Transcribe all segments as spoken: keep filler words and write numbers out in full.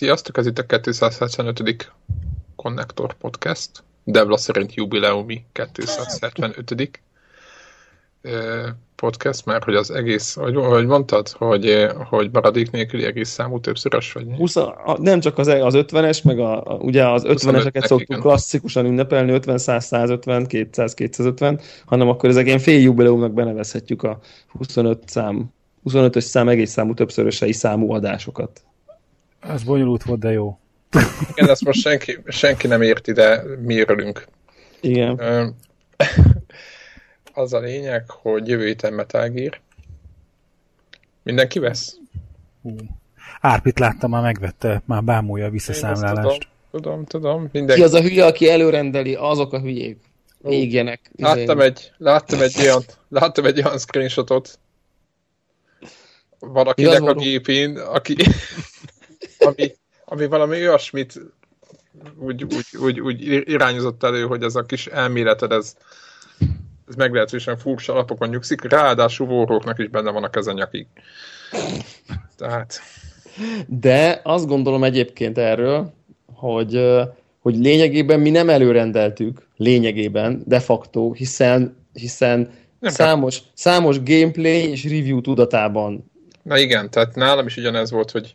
Sziasztok, ez itt a kétszázhetvenötödik Konnektor Podcast. Devla szerint jubileumi kétszázhetvenötödik podcast, mert hogy az egész, ahogy mondtad, hogy, hogy maradék nélküli egész számú többszörös vagy. húsz, nem csak az, az ötvenes, meg a, a, ugye az ötveneseket szoktuk igen. Klasszikusan ünnepelni, ötven, száz, százötven, kétszáz, kétszázötven, hanem akkor ezek ilyen fél jubileumnak benevezhetjük a huszonöt szám, huszonötös szám egész számú többszörösei számú adásokat. Ez bonyolult volt, de jó. Igen, ezt most senki, senki nem érti, de mi örülünk. Igen. Az a lényeg, hogy jövő héten Metal Gear. Mindenki vesz? Hú. Árpit láttam, már megvette, már bámulja a visszaszámlálást. Tudom, tudom, tudom. Mindenki. Ki az a hülye, aki előrendeli, azok a hülyék. Égjenek. Láttam egy, láttam egy olyan, láttam egy olyan screenshotot valakinek a gépén, aki... Ami, ami valami olyasmit úgy, úgy, úgy, úgy irányozott elő, hogy ez a kis elméleted, ez, ez meglehetősen furcsa alapokon nyugszik, ráadásul Warhooknak is benne van a keze nyakig. Tehát... De azt gondolom egyébként erről, hogy, hogy lényegében mi nem előrendeltük, lényegében, de facto, hiszen, hiszen számos, számos gameplay és review tudatában. Na igen, tehát nálam is ugyanez volt, hogy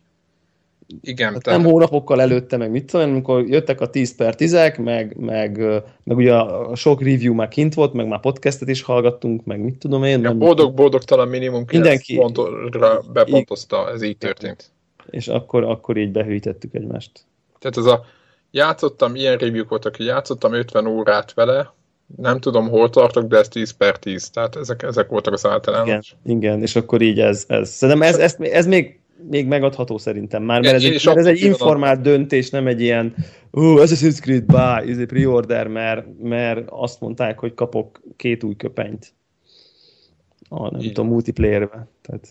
igen, hát nem hónapokkal előtte, meg mit tudom, amikor jöttek a tíz per tízek, meg, meg, meg ugye a sok review már kint volt, meg már podcastet is hallgattunk, meg mit tudom én. Ja, boldog-boldogtalan minimum kilenc pontra bepontozta, ez így történt. És akkor, akkor így behűjtettük egymást. Tehát ez a játszottam, ilyen review voltak, játszottam ötven órát vele, nem tudom hol tartok, de ez tíz per tíz, tehát ezek, ezek voltak az általános. Igen, igen, és akkor így ez. ez. Szerintem ez, ez, ez még Még megadható szerintem már, mert ja, ez, egy, ez egy informált döntés, nem egy ilyen uh, Assassin's Creed, buy, ez egy pre-order, mert, mert azt mondták, hogy kapok két új köpenyt. Ah, nem így tudom, multiplayerbe. Tehát...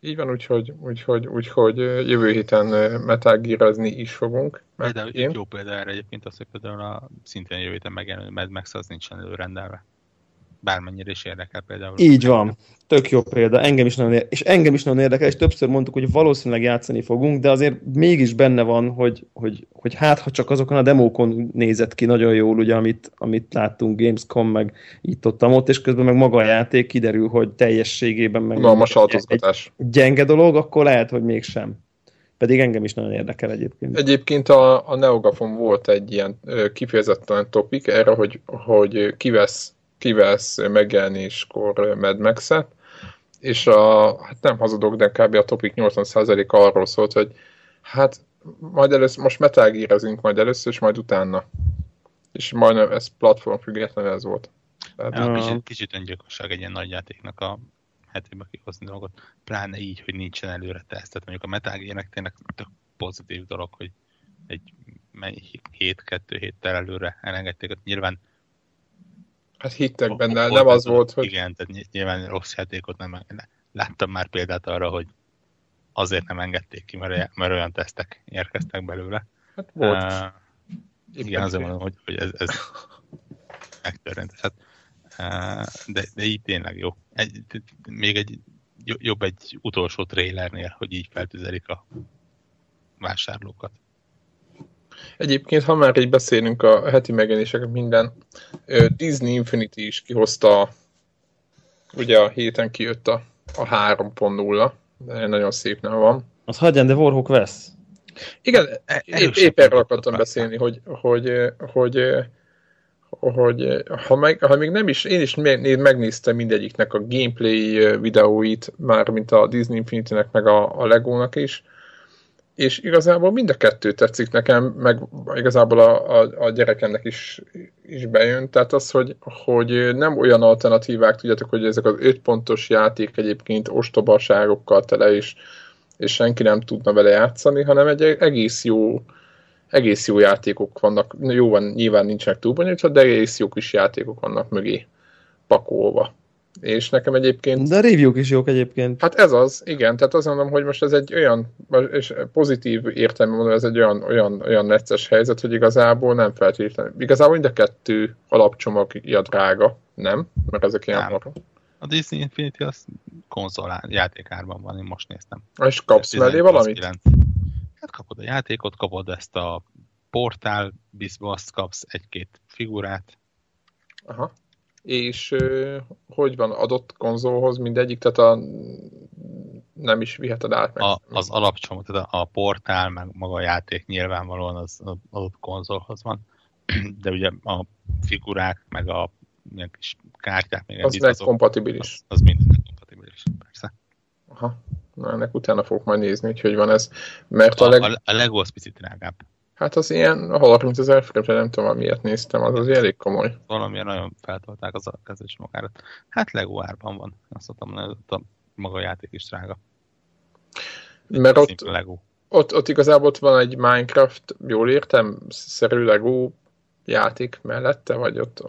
Így van, úgyhogy, úgyhogy, úgyhogy jövő héten metágírazni is fogunk. Meg de, de jó példa erre egyébként az, hogy például a szintén jövő héten megjelenő Mad Max az nincsen előrendelve. Bármennyire is érdekel például. Így van. Tök jó példa. Engem is nagyon érdekel. És engem is nagyon érdekel, és többször mondtuk, hogy valószínűleg játszani fogunk, de azért mégis benne van, hogy, hogy, hogy hát, ha csak azokon a demókon nézett ki nagyon jól, ugye, amit, amit láttunk Gamescom, meg itt ott, ott, és közben meg maga a játék kiderül, hogy teljességében meg no, egy gyenge dolog, akkor lehet, hogy mégsem. Pedig engem is nagyon érdekel egyébként. Egyébként a, a Neogafon volt egy ilyen kifejezetten topik erre, hogy, hogy kivesz kivesz megjelenéskor Mad Max-et, és a, hát nem hazudok, de kb. A topik nyolcvan százaléka arról szólt, hogy hát majd először, most metágírezünk majd először, és majd utána. És majdnem ez platform függetlenül ez volt. Tehát, ja, a... Kicsit, kicsit öngyilkosság egy ilyen nagy játéknak a hetébe kihozni dolgot, pláne így, hogy nincsen előre teszt. Tehát mondjuk a metágírnek tényleg tök pozitív dolog, hogy egy hét-kettő héttel előre elengedték, nyilván hát hittek benne, nem az volt, hogy... Igen, tehát nyilván rossz játékot nem... Láttam már példát arra, hogy azért nem engedték ki, mert olyan tesztek érkeztek belőle. Hát volt. Uh, igen, azért mondom, hogy, hogy ez, ez megtörtént. Hát, uh, de, de így tényleg jó. Egy, még egy jobb egy utolsó trailernél, hogy így feltüzelik a vásárlókat. Egyébként, ha már így beszélünk a heti megjelenések minden, Disney Infinity is kihozta, ugye a héten kijött a, a három pont nulla, de nagyon szép nem van. Az hagyján, de Warhook vesz. Igen, épp, épp erről akartam beszélni, hogy, hogy, hogy, hogy ha, meg, ha még nem is, én is megnéztem mindegyiknek a gameplay videóit, mármint a Disney Infinity-nek, meg a, a LEGO-nak is, és igazából mind a kettő tetszik nekem, meg igazából a, a, a gyerekemnek is, is bejön. Tehát az, hogy, hogy nem olyan alternatívák, tudjátok, hogy ezek az öt pontos játék egyébként ostobaságokkal tele is, és senki nem tudna vele játszani, hanem egy egész jó, egész jó játékok vannak. Jó van, nyilván nincsenek túl bonyolítva, de egész jó kis játékok vannak mögé pakolva. És nekem egyébként... De a review-k is jók egyébként. Hát ez az, igen, tehát azt mondom, hogy most ez egy olyan, és pozitív értelme mondom, ez egy olyan, olyan, olyan necces helyzet, hogy igazából nem feltétlenül. Igazából mind a kettő alapcsomagja drága, nem? Mert ezek ilyen arra. A Disney Infinity az konzol játékárban van, én most néztem. És kapsz mellé valamit? Hát kapod a játékot, kapod ezt a portál, bizbaszt, kapsz egy-két figurát. Aha. És hogy van adott konzolhoz mindegyik, tehát a, nem is viheted át meg. A, az alapcsomag, tehát a portál, meg maga a játék nyilvánvalóan az adott konzolhoz van, de ugye a figurák, meg a ilyen kis kártyák, még az meg kompatibilis. Az, az minden kompatibilis, persze. Aha, na ennek utána fogok majd nézni, hogy hogy van ez. Mert a, a, leg... a, a LEGO az picit drágább. Hát az ilyen, harmincezer forintért nem tudom, miért néztem, az az elég komoly. Valamilyen nagyon feltolták az a kezdés magárat. Hát LEGO árban van, azt mondtam, hogy ott a maga játék is drága. Mert ott, ott, ott igazából ott van egy Minecraft, jól értem, szerű LEGO játék mellette, vagy ott...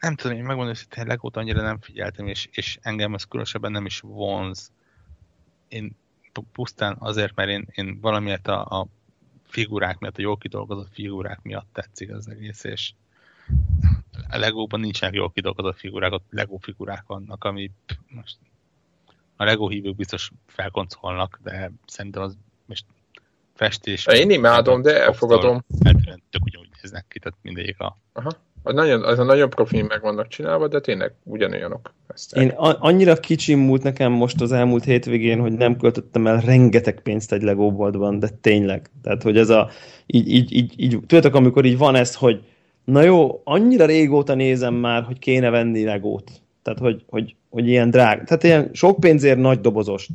Nem tudom, én megmondom, hogy a LEGO-t annyira nem figyeltem, és, és engem ez különösebben nem is vonz. Én pusztán azért, mert én, én valamiért a, a figurák miatt, a jól kidolgozott figurák miatt tetszik az egész, és a LEGO-ban nincsenek jól kidolgozott figurák, ott LEGO figurák vannak, ami most a LEGO hívők biztos felkoncolnak, de szerintem az most festés... Én imádom, de elfogadom. Eltűnően tök ugyanúgy néznek ki, tehát mindegyik a... Aha. Az nagyon, az a nagyon profi meg vannak csinálva, de tényleg ugyanolyanok. Én a, annyira kicsim múlt nekem most az elmúlt hétvégén, hogy nem költöttem el rengeteg pénzt egy LEGO boltban, de tényleg. Tehát, hogy ez a... Így, így, így, így, tudjátok, amikor így van ez, hogy na jó, annyira régóta nézem már, hogy kéne venni LEGO-t. Tehát, hogy, hogy, hogy ilyen drág... Tehát ilyen sok pénzért nagy dobozost.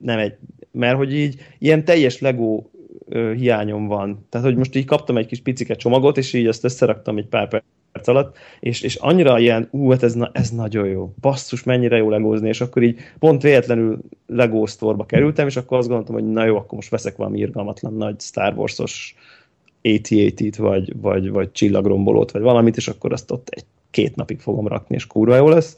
Nem egy... Mert hogy így ilyen teljes LEGO hiányom van. Tehát, hogy most így kaptam egy kis picike csomagot, és így azt összeraktam egy pár perc alatt, és, és annyira ilyen, ú, hát ez, na, ez nagyon jó. Basszus, mennyire jó legózni, és akkor így pont véletlenül LEGO Store-ba kerültem, és akkor azt gondoltam, hogy na jó, akkor most veszek valami irgalmatlan nagy Star Wars-os á té á té-t, vagy, vagy, vagy csillagrombolót, vagy valamit, és akkor azt ott egy-két napig fogom rakni, és kurva jó lesz.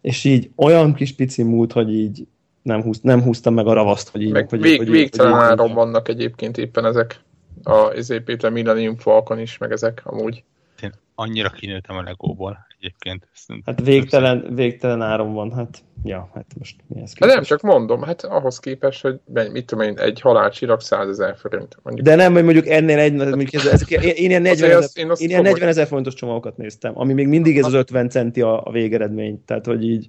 És így olyan kis pici múlt, hogy így Nem, húz, nem húztam meg a ravaszt, hogy így... Meg hogy, vég, hogy, végtelen hogy, áron vannak egyébként éppen ezek. Az épp a Millennium Falcon is, meg ezek amúgy. Én annyira kinőttem a LEGO-ból egyébként. Hát végtelen, végtelen áron van, hát... Ja, hát most mi ez képest? Hát nem, csak mondom, hát ahhoz képest, hogy mit tudom én, egy halálcsillag százezer forint. Mondjuk. De nem, hogy mondjuk ennél egy... Mondjuk ez, ez, ez, én ilyen negyvenezer forintos csomagokat néztem, ami még mindig ez az ötven centi a, a végeredmény. Tehát, hogy így...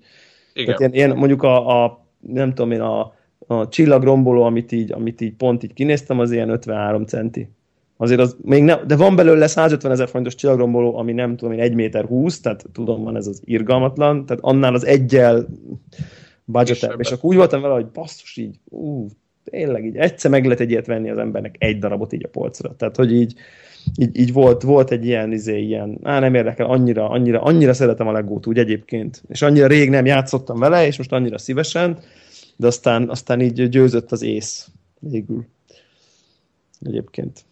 Igen. Tehát ilyen, ilyen, mondjuk a, a nem tudom én, a, a csillagromboló, amit így, amit így pont így kinéztem, az ilyen ötvenhárom centi. Azért az még nem, de van belőle százötvenezer forintos csillagromboló, ami nem tudom én, egy méter húsz, tehát tudom, van ez az irgalmatlan, tehát annál az egyel budgetem. És akkor úgy voltam vele, hogy basszus így, ú, tényleg így, egyszer meg lehet egy ilyet venni az embernek, egy darabot így a polcra. Tehát, hogy így, így, így volt, volt egy ilyen, izé, ilyen, á, nem érdekel, annyira, annyira, annyira szeretem a LEGO-t úgy egyébként, és annyira rég nem játszottam vele, és most annyira szívesen, de aztán, aztán így győzött az ész végül. Egyébként.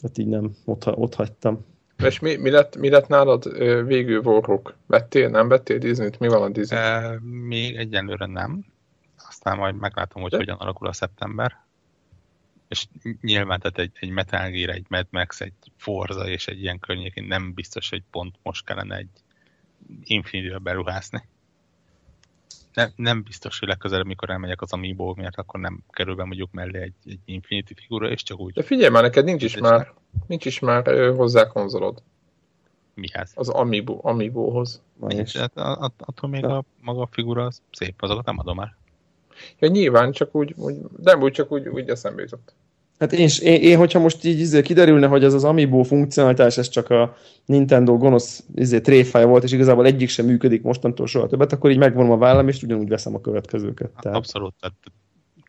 Tehát így nem, ott, ott hagytam. És mi, mi, lett, mi lett nálad végül, Warhook? Vettél, nem vettél Disney-t? Mi van a Disney? E, még egyenlőre nem. Aztán majd meglátom, hogy de? Hogyan alakul a szeptember. És nyilván tehát egy, egy Metal Gear, egy Mad Max, egy Forza és egy ilyen környékén nem biztos, hogy pont most kellene egy Infinity-re beruhászni. Nem, nem biztos, hogy legközelebb, mikor elmegyek az amiibo miatt, akkor nem kerül be mondjuk mellé egy, egy Infinity figura, és csak úgy... De figyelj már, neked nincs is már, nincs is már ő, hozzá konzolod. Mihez? Az amiibo, amiibohoz. Nincs, hát attól még a maga a figura az szép, azokat nem adom el. Ja, nyilván, csak úgy, úgy, nem úgy, csak úgy, úgy eszembe jutott. Hát én, én, én, hogyha most így izé, kiderülne, hogy ez az amiibo funkcionalitás, ez csak a Nintendo gonosz izé, tréfája volt, és igazából egyik sem működik mostantól soha többet, akkor így megvonom a vállam, és ugyanúgy veszem a következőket. Hát, tehát, abszolút. Tehát,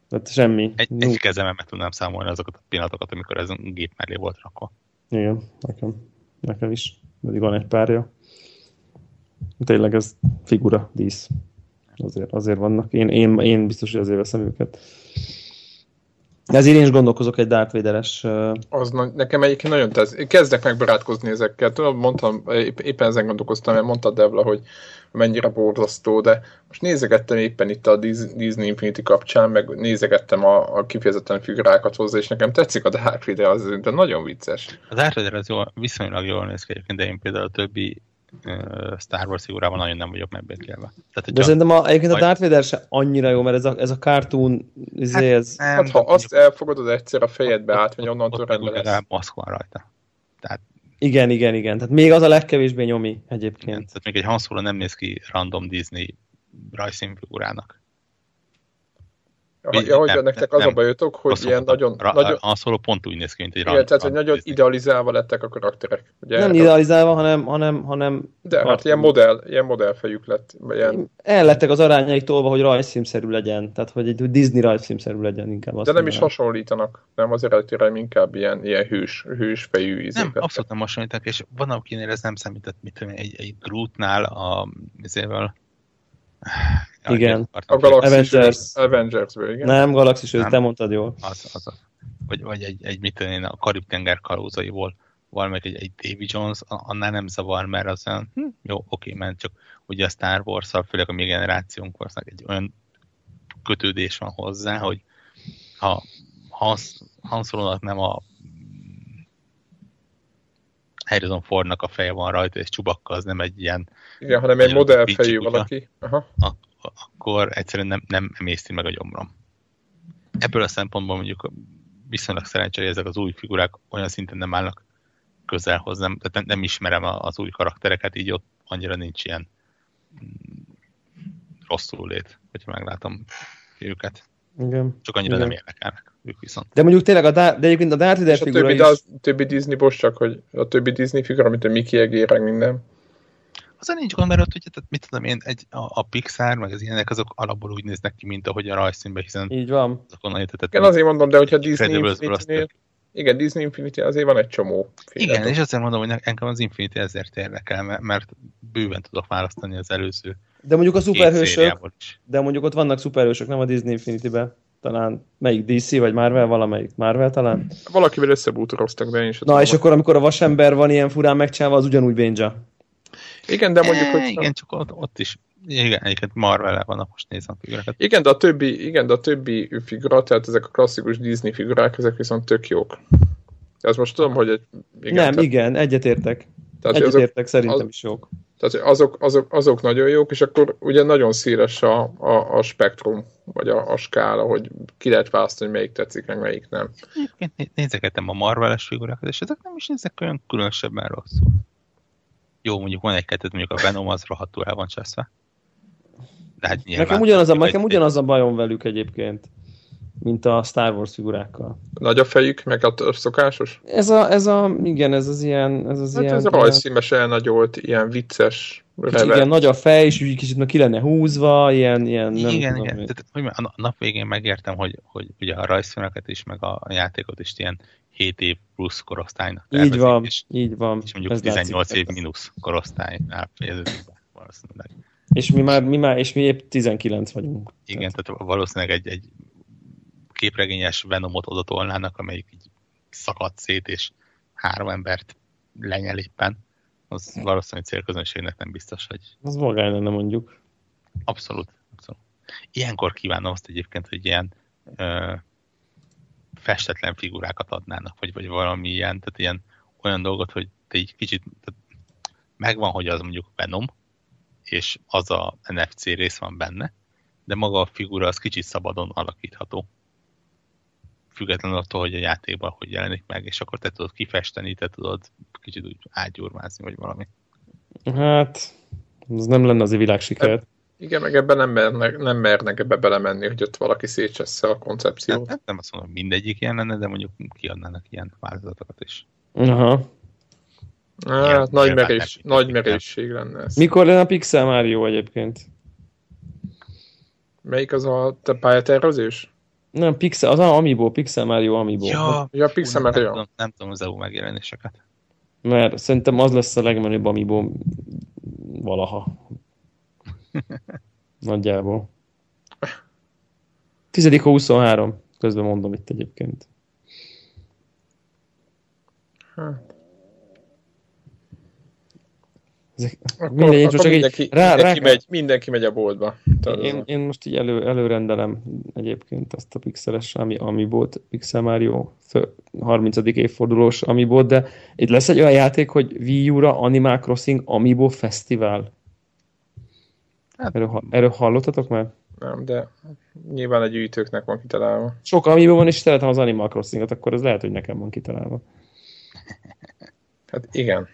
tehát semmi. Egy, egy kezemben meg tudnám számolni azokat a pillanatokat, amikor ez a gép mellé volt rakva. Igen, nekem, nekem is. Pedig van egy párja. Tényleg ez figura, dísz. Azért, azért vannak. Én, én, én biztos, hogy azért veszem őket. Ezért én is gondolkozok egy Darth Vader-es... Uh... Nekem egyébként nagyon tetszik. Kezdek megbarátkozni ezekkel. Tudom, mondtam, éppen ezen gondolkoztam, mert mondta Devla, hogy mennyire borzasztó, de most nézegettem éppen itt a Disney Infinity kapcsán, meg nézegettem a, a kifejezetten figurákat hozzá, és nekem tetszik a Darth Vader, az de nagyon vicces. A Darth Vader az jól, viszonylag jól néz ki, de én például a többi Star Wars figurában nagyon nem vagyok megbékélve. Tehát, de szerintem a, egyébként a Darth Vader se annyira jó, mert ez a, ez a cartoon... Hát, ez... Nem, hát ha azt elfogadod egyszer a fejedbe ott, átmegy, onnantól rendben lesz. Legalább maszk van rajta. Tehát, igen, igen, igen. Tehát még az a legkevésbé nyomi egyébként. Igen, tehát még egy Han Solo nem néz ki random Disney rajzszínfigurának. Ja, ja, hogy nektek az a bajotok, hogy ilyen nagyon... nagyon Han Solo pont úgy néz ki, mint egy random. Igen, tehát, hogy nagyon idealizálva lettek a karakterek. Ugye, nem idealizálva, hanem... hanem, hanem de hát ilyen modell, ilyen modellfejük lett. Ilyen... El lettek az arányaik tolva, hogy rajzszínszerű legyen. Tehát, hogy egy Disney rajzszínszerű legyen inkább. De nem mondanám. Is hasonlítanak. Nem az eredetire, inkább ilyen, ilyen hős, hősfejű ízék. Nem, abszolút nem hasonlítanak, és van, akinél ez nem számított, mit tudom, egy, egy Grootnál a... Ezével, igen. A Galaxis Avengers-ből, igen. Nem, Galaxis, őt te mondtad jól. Az, az, az. Vagy, vagy egy, egy mit tenni, a Karib-tenger kalózaiból, valamelyik egy, egy Davy Jones, annál nem zavar, mert az olyan, hm, jó, oké, mert csak ugye a Star Wars-szal, főleg a mi generációnk aznak egy olyan kötődés van hozzá, hogy ha Han Solo-nak nem a Harrison Fordnak a feje van rajta, és Chewbacca az nem egy ilyen... Igen, hanem egy modellfejű valaki. Aha. Ak- akkor egyszerűen nem, nem emészti meg a gyomrom. Ebből a szempontból mondjuk viszonylag szerencsére ezek az új figurák olyan szinten nem állnak közel hozzám, tehát nem, nem ismerem az új karaktereket, így ott annyira nincs ilyen rosszul lét, hogyha meglátom őket. Igen. Csak annyira igen. Nem érdekelnek ők viszont. De mondjuk tényleg a, da- de egyébként a Darth Vader figura is... A többi Disney boss csak, hogy a többi Disney figura, mint a Mickey egéreg minden. Azon nincs gond, mert ott, hogy tehát mit tudom én, egy, a, a Pixar, meg az ilyenek, azok alapból úgy néznek ki, mint ahogy a rajzszínben, hiszen... Így van. Jötetett, igen, azért mondom, de hogyha Disney Infinity-nél... Igen, Disney Infinity azért van egy csomó féle. Igen, és azért mondom, hogy engem az Infinity ezért érdekel, mert bőven tudok választani az előző. De mondjuk a szuperhősök, de mondjuk ott vannak szuperhősök, nem a Disney Infinity-ben. Talán melyik dé cé vagy Marvel, valamelyik Marvel talán. Valakivel összebútoroztak, de én is. Na és akkor, amikor a vasember van ilyen furán megcsálva, az ugyanúgy bénja. Igen, de mondjuk, hogy... Igen, csak ott, ott is. Igen, egyébként Marvel-el vannak, most nézem a figurákat. Igen, de a többi, igen, de a többi figura, tehát ezek a klasszikus Disney figurák, ezek viszont tök jók. Ez most tudom, hogy... Egy, igen, nem, tehát, igen, egyetértek. Egyetértek, azok, szerintem az, is jók. Tehát azok, azok, azok nagyon jók, és akkor ugye nagyon széles a, a, a spektrum, vagy a, a skála, hogy ki lehet választani, melyik tetszik, meg melyik nem. Egyébként nézegetem a Marvel-es figurákat, és ezek nem is néznek olyan különösebben rosszul. Jó, mondjuk van egy-kettőt, mondjuk a Venom az rohadtul el van cseszve. De hát nyilván... Nekem ugyanaz a, nekem ugyanaz a bajom velük egyébként, mint a Star Wars figurákkal. Nagy a fejük, meg a szokásos? Ez a, ez a igen, ez az ilyen... Ez az hát ilyen, ez a rajzszímes elnagyolt, ilyen vicces... Igen, nagy a fej, és úgy kicsit meg ki lenne húzva, ilyen... ilyen igen, nem igen. Tehát, hogy a nap végén megértem, hogy, hogy ugye a rajzszíneket is, meg a játékot is ilyen hét év plusz korosztálynak tervezik. Így van, és, így van. És mondjuk tizennyolc év mínusz korosztálynál fejeződik be valószínűleg. És mi már, mi már, és mi épp tizenkilenc vagyunk. Igen, tehát, tehát valószínűleg egy, egy képregényes Venomot odatolnának, amelyik így szakadt szét, és három embert lenyel éppen. Az valószínűleg célközönségnek nem biztos, hogy... Az magány lenne mondjuk. Abszolút, abszolút. Ilyenkor kívánom azt egyébként, hogy ilyen ö, festetlen figurákat adnának, vagy, vagy valami ilyen, tehát ilyen olyan dolgot, hogy te így kicsit... Megvan, hogy az mondjuk Venom, és az a en ef cé rész van benne, de maga a figura az kicsit szabadon alakítható. Függetlenül attól, hogy a játékban hogy jelenik meg, és akkor te tudod kifesteni, te tudod kicsit úgy átgyurmázni, vagy valami. Hát, ez nem lenne az a világsiker. Igen, meg ebben nem mernek, nem mernek ebbe belemenni, hogy ott valaki szétcsessze a koncepciót. Hát, nem azt mondom, hogy mindegyik ilyen lenne, de mondjuk kiadnának ilyen változatokat is. Aha. Á, ilyen, nagy, merés, nagy merészség lenne ez. Mikor lenne a Pixel Mario egyébként? Melyik az a pályatervezés? Nem, Pixel, az amiibo, Pixel Mario amiibo. Ja, ja Pixel Mario. Nem, nem, nem tudom az é u megjelenéseket. Mert szerintem az lesz a legmenőbb amiibo valaha. Nagyjából. tíz huszonhárom, közben mondom itt egyébként. Ezek, akkor, mindegy, akkor csak mindenki, így, rá, mindenki, rá, megy, mindenki megy a boltba. Én, én most így elő, előrendelem egyébként azt a pixeles amiibót, Pixel Mario harmincadik évfordulós amiibót, de itt lesz egy olyan játék, hogy Wii U-ra Animal Crossing Amiibo Fesztivál. Hát, erről, erről hallottatok már? Nem, de nyilván a gyűjtőknek van kitalálva. Sok amiibo van, és szeretem az Animal Crossingot, akkor ez lehet, hogy nekem van kitalálva. Hát igen.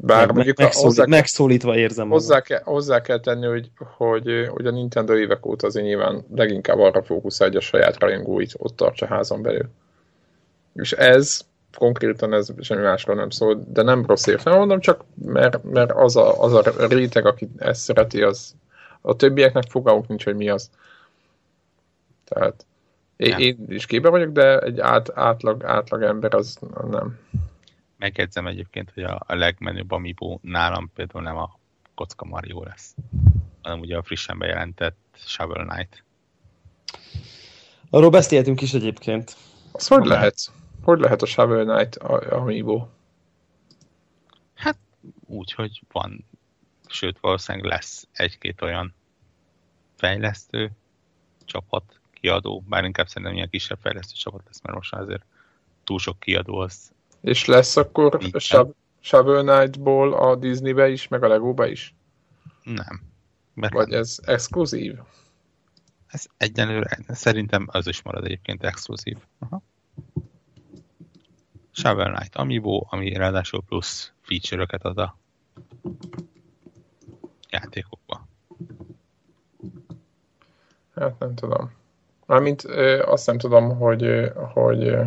Bár meg, mondjuk megszólít, hozzá, megszólítva érzem hozzá kell, hozzá kell tenni, hogy, hogy, hogy a Nintendo évek óta azért nyilván leginkább arra fókuszál, hogy a saját rajongóit ott tartsa házon belül. És ez, konkrétan ez semmi másról nem szól, de nem rossz értem, mondom, csak mert, mert az, a, az a réteg, aki ezt szereti, az a többieknek fogalmuk nincs, hogy mi az. Tehát én, én is képbe vagyok, de egy át, átlag, átlag ember az nem... Megjegyzem egyébként, hogy a legmenőbb amiibo nálam például nem a kocka Mario lesz, hanem ugye a frissen bejelentett Shovel Knight. Arról beszéltünk is egyébként. Az hogy lehet? lehet? Hogy lehet a Shovel Knight amiibo? Hát úgy, hogy van. Sőt, valószínűleg lesz egy-két olyan fejlesztő csapat, kiadó, bár inkább szerintem ilyen kisebb fejlesztő csapat lesz, mert most azért túl sok kiadó az. És lesz akkor Shovel Knightból a Disneybe is, meg a LEGO-ba is? Nem. Vagy nem. Ez exkluzív? Ez egyenlőre, szerintem az is marad egyébként exkluzív. Aha. Shovel Knight amiibo, ami ráadásul plusz feature-öket ad a játékokba. Hát nem tudom. Mármint ö, azt nem tudom, hogy ö, hogy ö,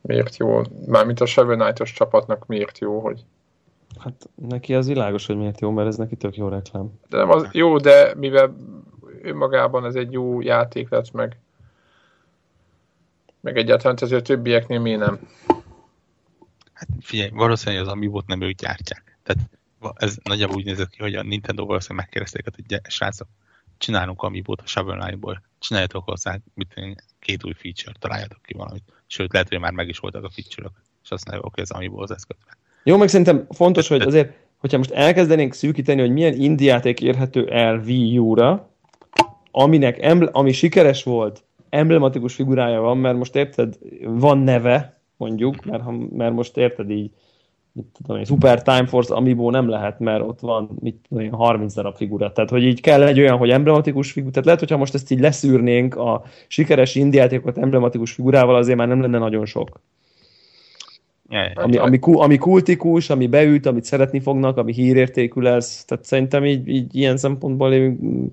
miért jó? Mármint a Shovel Knight-os csapatnak miért jó, hogy... Hát neki az világos, hogy miért jó, mert ez neki tök jó reklám. De nem az jó, de mivel önmagában ez egy jó játék lett, meg, meg egyáltalán azért a többieknél mi nem. Hát figyelj, valószínűleg az amiibót nem ők gyártják. Tehát ez nagyjából úgy nézett ki, hogy a Nintendo valószínűleg megkérdezték, hogy srácok, csinálunk amiibót a Shovel Knight-ból, csináljatok hozzá két új feature, találjatok ki valamit. Sőt, lehet, hogy már meg is voltak a feature-ök, és azt mondja, oké, ez amiibo az eszkötve. Jó, meg szerintem fontos, hogy azért, hogyha most elkezdenénk szűkíteni, hogy milyen indie játék érhető el Wii U-ra, aminek emble, ami sikeres volt, emblematikus figurája van, mert most érted, van neve, mondjuk, mert, ha, mert most érted így, mit tudom én, Super Time Force amiibo nem lehet, mert ott van, mit tudom én, harminc darab figura. Tehát, hogy így kell egy olyan, hogy emblematikus figura. Tehát lehet, hogyha most ezt így leszűrnénk a sikeres indie játékokat emblematikus figurával, azért már nem lenne nagyon sok. Jaj, ami, ami, ami kultikus, ami beüt, amit szeretni fognak, ami hírértékű lesz. Tehát szerintem így, így ilyen szempontból lévünk,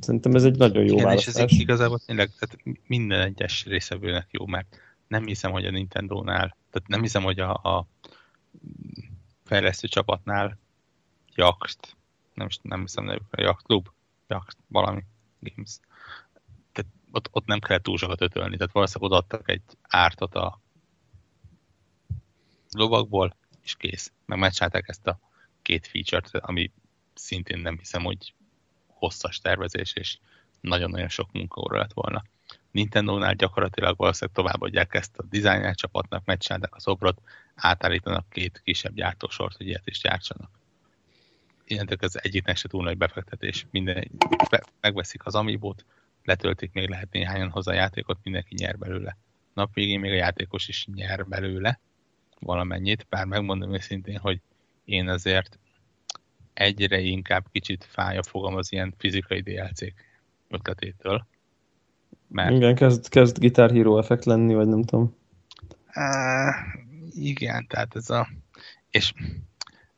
szerintem ez egy nagyon jó igen, választás. És ez igazából tényleg tehát minden egyes részevőnek jó, mert nem hiszem, hogy a Nintendónál, tehát nem hiszem, hogy a, a fejlesztő csapatnál Yacht, nem is nem hiszem nevükre, Yacht Club, Yacht valami Games. Tehát ott, ott nem kell túl sokat ötölni, tehát valószínűleg odaadtak egy ártat a lovakból, és kész. Meg megcsinálták ezt a két feature-t, ami szintén nem hiszem, hogy hosszas tervezés, és nagyon-nagyon sok munkaóra lett volna. Nintendónál gyakorlatilag valószínűleg továbbadják ezt a dizájnál csapatnak, megcsinálták a szobrot, átállítanak két kisebb gyártósort, hogy ilyet is gyártsanak. Ilyentől ez egyiknek se túl nagy befektetés. Minden, megveszik az amiibót, letöltik, még lehet néhányan hozzá játékot, mindenki nyer belőle. Nap végén még a játékos is nyer belőle valamennyit, bár megmondom őszintén, hogy én azért egyre inkább kicsit fáj a fogam az ilyen fizikai dé el cé-k ötletétől. Mert... Igen, kezd, kezd Guitar Hero effekt lenni, vagy nem tudom. Uh, igen, tehát ez a... És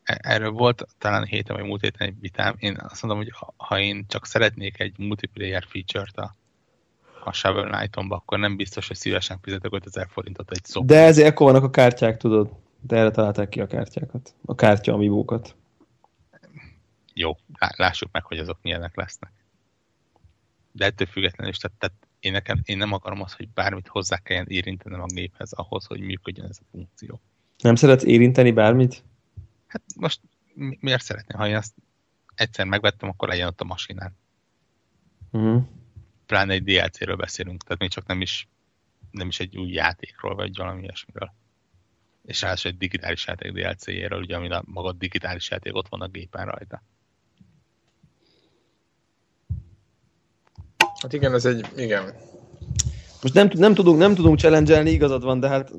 erről volt talán héten, vagy múlt héten egy vitám. Én azt mondom, hogy ha, ha én csak szeretnék egy multiplayer feature-t a, a Shovel Knight-omba, akkor nem biztos, hogy szívesen fizetek ötezer forintot egy szobor. De ezért akkor vannak a kártyák, tudod? De erre találták ki a kártyákat. A kártya amiibókat. Jó, lássuk meg, hogy azok milyenek lesznek. De ettől függetlenül is, tehát, tehát én, nekem, én nem akarom azt, hogy bármit hozzá kelljen érintenem a géphez ahhoz, hogy működjön ez a funkció. Nem szeretsz érinteni bármit? Hát most mi, miért szeretném? Ha én azt egyszer megvettem, akkor legyen ott a masinán. Uh-huh. Pláne egy dé el cé-ről beszélünk, tehát még csak nem is, nem is egy új játékról, vagy valami ilyesmiről. és ráadásul egy digitális játék dé el cé-jéről, ugye, amin a maga digitális játék ott van a gépen rajta. Hát igen, ez egy, igen. Most nem, nem tudunk, nem tudunk challenge-elni, igazad van, de hát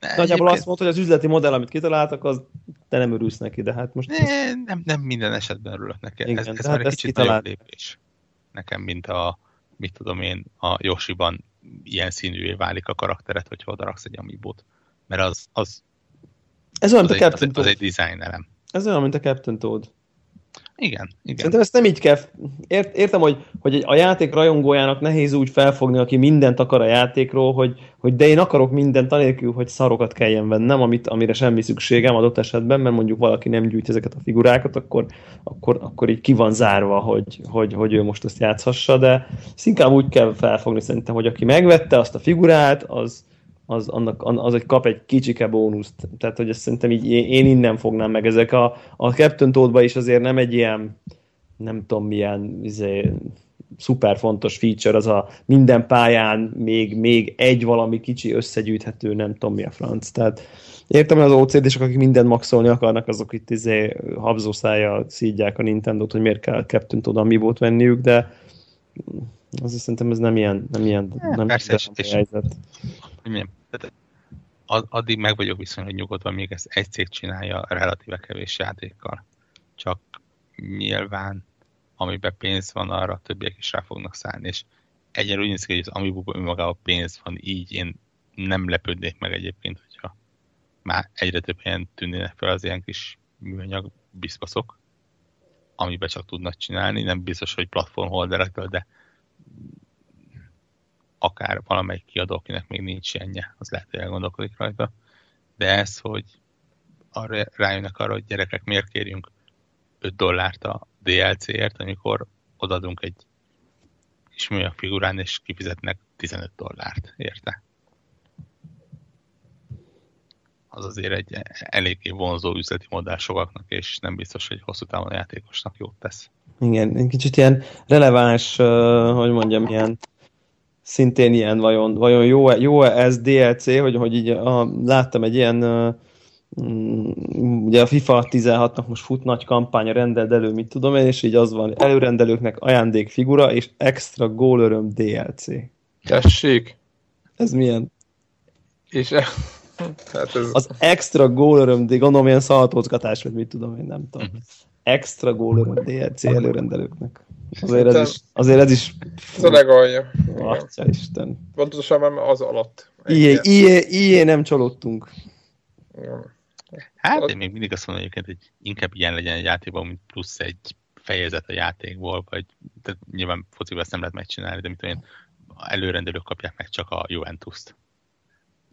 ne, nagyjából azt mondta, hogy az üzleti modell, amit kitaláltak, az te nem örülsz neki, de hát most... Ne, nem, nem minden esetben örülök neki. Igen, ez ez hát már egy kicsit nagyobb lépés. Nekem, mint a, mit tudom én, a Yoshi-ban ilyen színűvé válik a karakteret, hogyha odaraksz egy amiibót. Mert az, az, ez olyan, az, mint a Captain Toad. Az egy design elem. Ez olyan, mint a Captain Toad. Igen, igen. Szerintem ezt nem így kell. Ért, értem, hogy, hogy a játék rajongójának nehéz úgy felfogni, aki mindent akar a játékról, hogy, hogy de én akarok mindent anélkül, hogy szarokat kelljen vennem, amit, amire semmi szükségem adott esetben, mert mondjuk valaki nem gyűjt ezeket a figurákat, akkor, akkor, akkor így ki van zárva, hogy, hogy, hogy ő most ezt játszhassa, de inkább úgy kell felfogni szerintem, hogy aki megvette azt a figurát, az az, annak, az egy kap egy kicsike bónuszt. Tehát, hogy ezt szerintem így én innen fognám meg. Ezek a, a Captain Toadban is azért nem egy ilyen, nem tudom milyen izé, szuper fontos feature, az a minden pályán még, még egy valami kicsi összegyűjthető, nem tudom mi a franc. Tehát értem, hogy az ó cé dé-sek, akik mindent maxolni akarnak, azok itt izé, habzószájjal szídják a Nintendót, hogy miért kell Captain Toad amiibót venniük, de azért szerintem ez nem ilyen, nem ilyen, nem nem persze, és, és helyzet. Nem. Tehát addig meg vagyok viszonylag nyugodva, még ezt egy cég csinálja relatíve kevés játékkal. Csak nyilván, amiben pénz van, arra a többiek is rá fognak szállni. És egyenlő úgy néz ki, hogy az amiibóban önmagában pénz van, így én nem lepődnék meg egyébként, hogyha már egyre több helyen tűnnének fel az ilyen kis műanyag bizpaszok, amiben csak tudnak csinálni. Nem biztos, hogy platformholderektől, de akár valamelyik kiadó, akinek még nincs ilyenje, az lehet, hogy elgondolkodik rajta. De ez, hogy arra, rájönnek arra, hogy gyerekek, miért kérjünk öt dollárt a dé el cé-ért, amikor odaadunk egy kis műanyag figurán, és kifizetnek tizenöt dollárt érte. Az azért egy eléggé vonzó üzleti modell sokaknak, és nem biztos, hogy hosszú távon a játékosnak jót tesz. Igen, egy kicsit ilyen releváns, hogy mondjam, ilyen szintén ilyen, vajon, vajon jó, jó ez dé el cé, hogy, hogy így a, láttam egy ilyen, ugye a FIFA tizenhatnak most fut nagy kampánya, rendeld elő, mit tudom én, és így az van, előrendelőknek ajándékfigura és extra gólöröm dé el cé. Tessék! Ez milyen? És e... hát ez... Az extra gólöröm, gondolom ilyen szaltózgatás, vagy mit tudom én, nem tudom. Extra gólöröm dé el cé előrendelőknek. Azért ez is... Azért ez is... Ez a legalja. Atya Isten. Pontosan már az alatt. Ilyé nem csalódtunk. Hát én még mindig azt mondom egyébként, hogy inkább ilyen legyen egy játékban, mint plusz egy fejezet a játékból, vagy tehát nyilván fociban ezt nem lehet megcsinálni, de mit olyan előrendelők kapják meg csak a Juventus-t.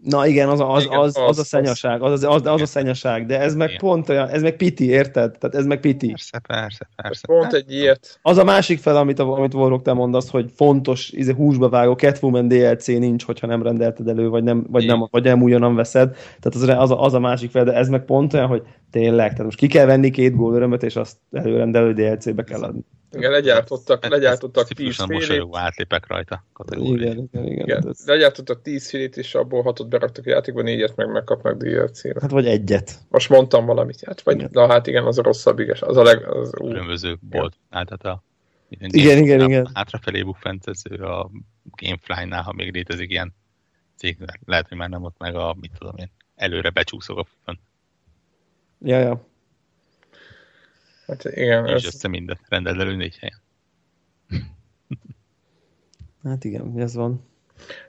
Na igen, az a, az, igen, az, az, az a szenyaság, az, az, az, az a szenyaság, de ez meg igen. Pont olyan, ez meg piti, érted? Tehát ez meg piti. Persze, persze, persze. Pont egy ilyet. Az a másik fel, amit, amit Warhawk, te mondasz, hogy fontos, izé, húsba vágó Catwoman dé el cé nincs, hogyha nem rendelted elő, vagy nem, vagy nem, vagy nem újonnan veszed. Tehát az, az, a, az a másik fel, de ez meg pont olyan, hogy tényleg, tehát most ki kell venni két gól örömöt, és azt előrendelő dé el cé-be kell adni. Igen, legyártottak, legyártottak tíz félét. Átlépek rajta. Igen, igen, igen. igen ez... Legyártottak tíz félét, és abból hatot beraktak a játékba, négyet meg megkapnak dé el cé-re. Hát vagy egyet. Most mondtam valamit. Hát, vagy, na hát igen, az a rosszabb, igaz. Az a leg... Az különböző volt. Hát, hát a... Igen, igen, igen. A, igen. Hátrafelé buffentező a Gamefly-nál, ha még létezik ilyen cég, lehet, hogy már nem ott meg a, mit tudom én, előre becsúszok a fönn. Ja, ja. Hát igen, és össze ez... mindent rendeld elő négy helyen. Hát igen, ez van.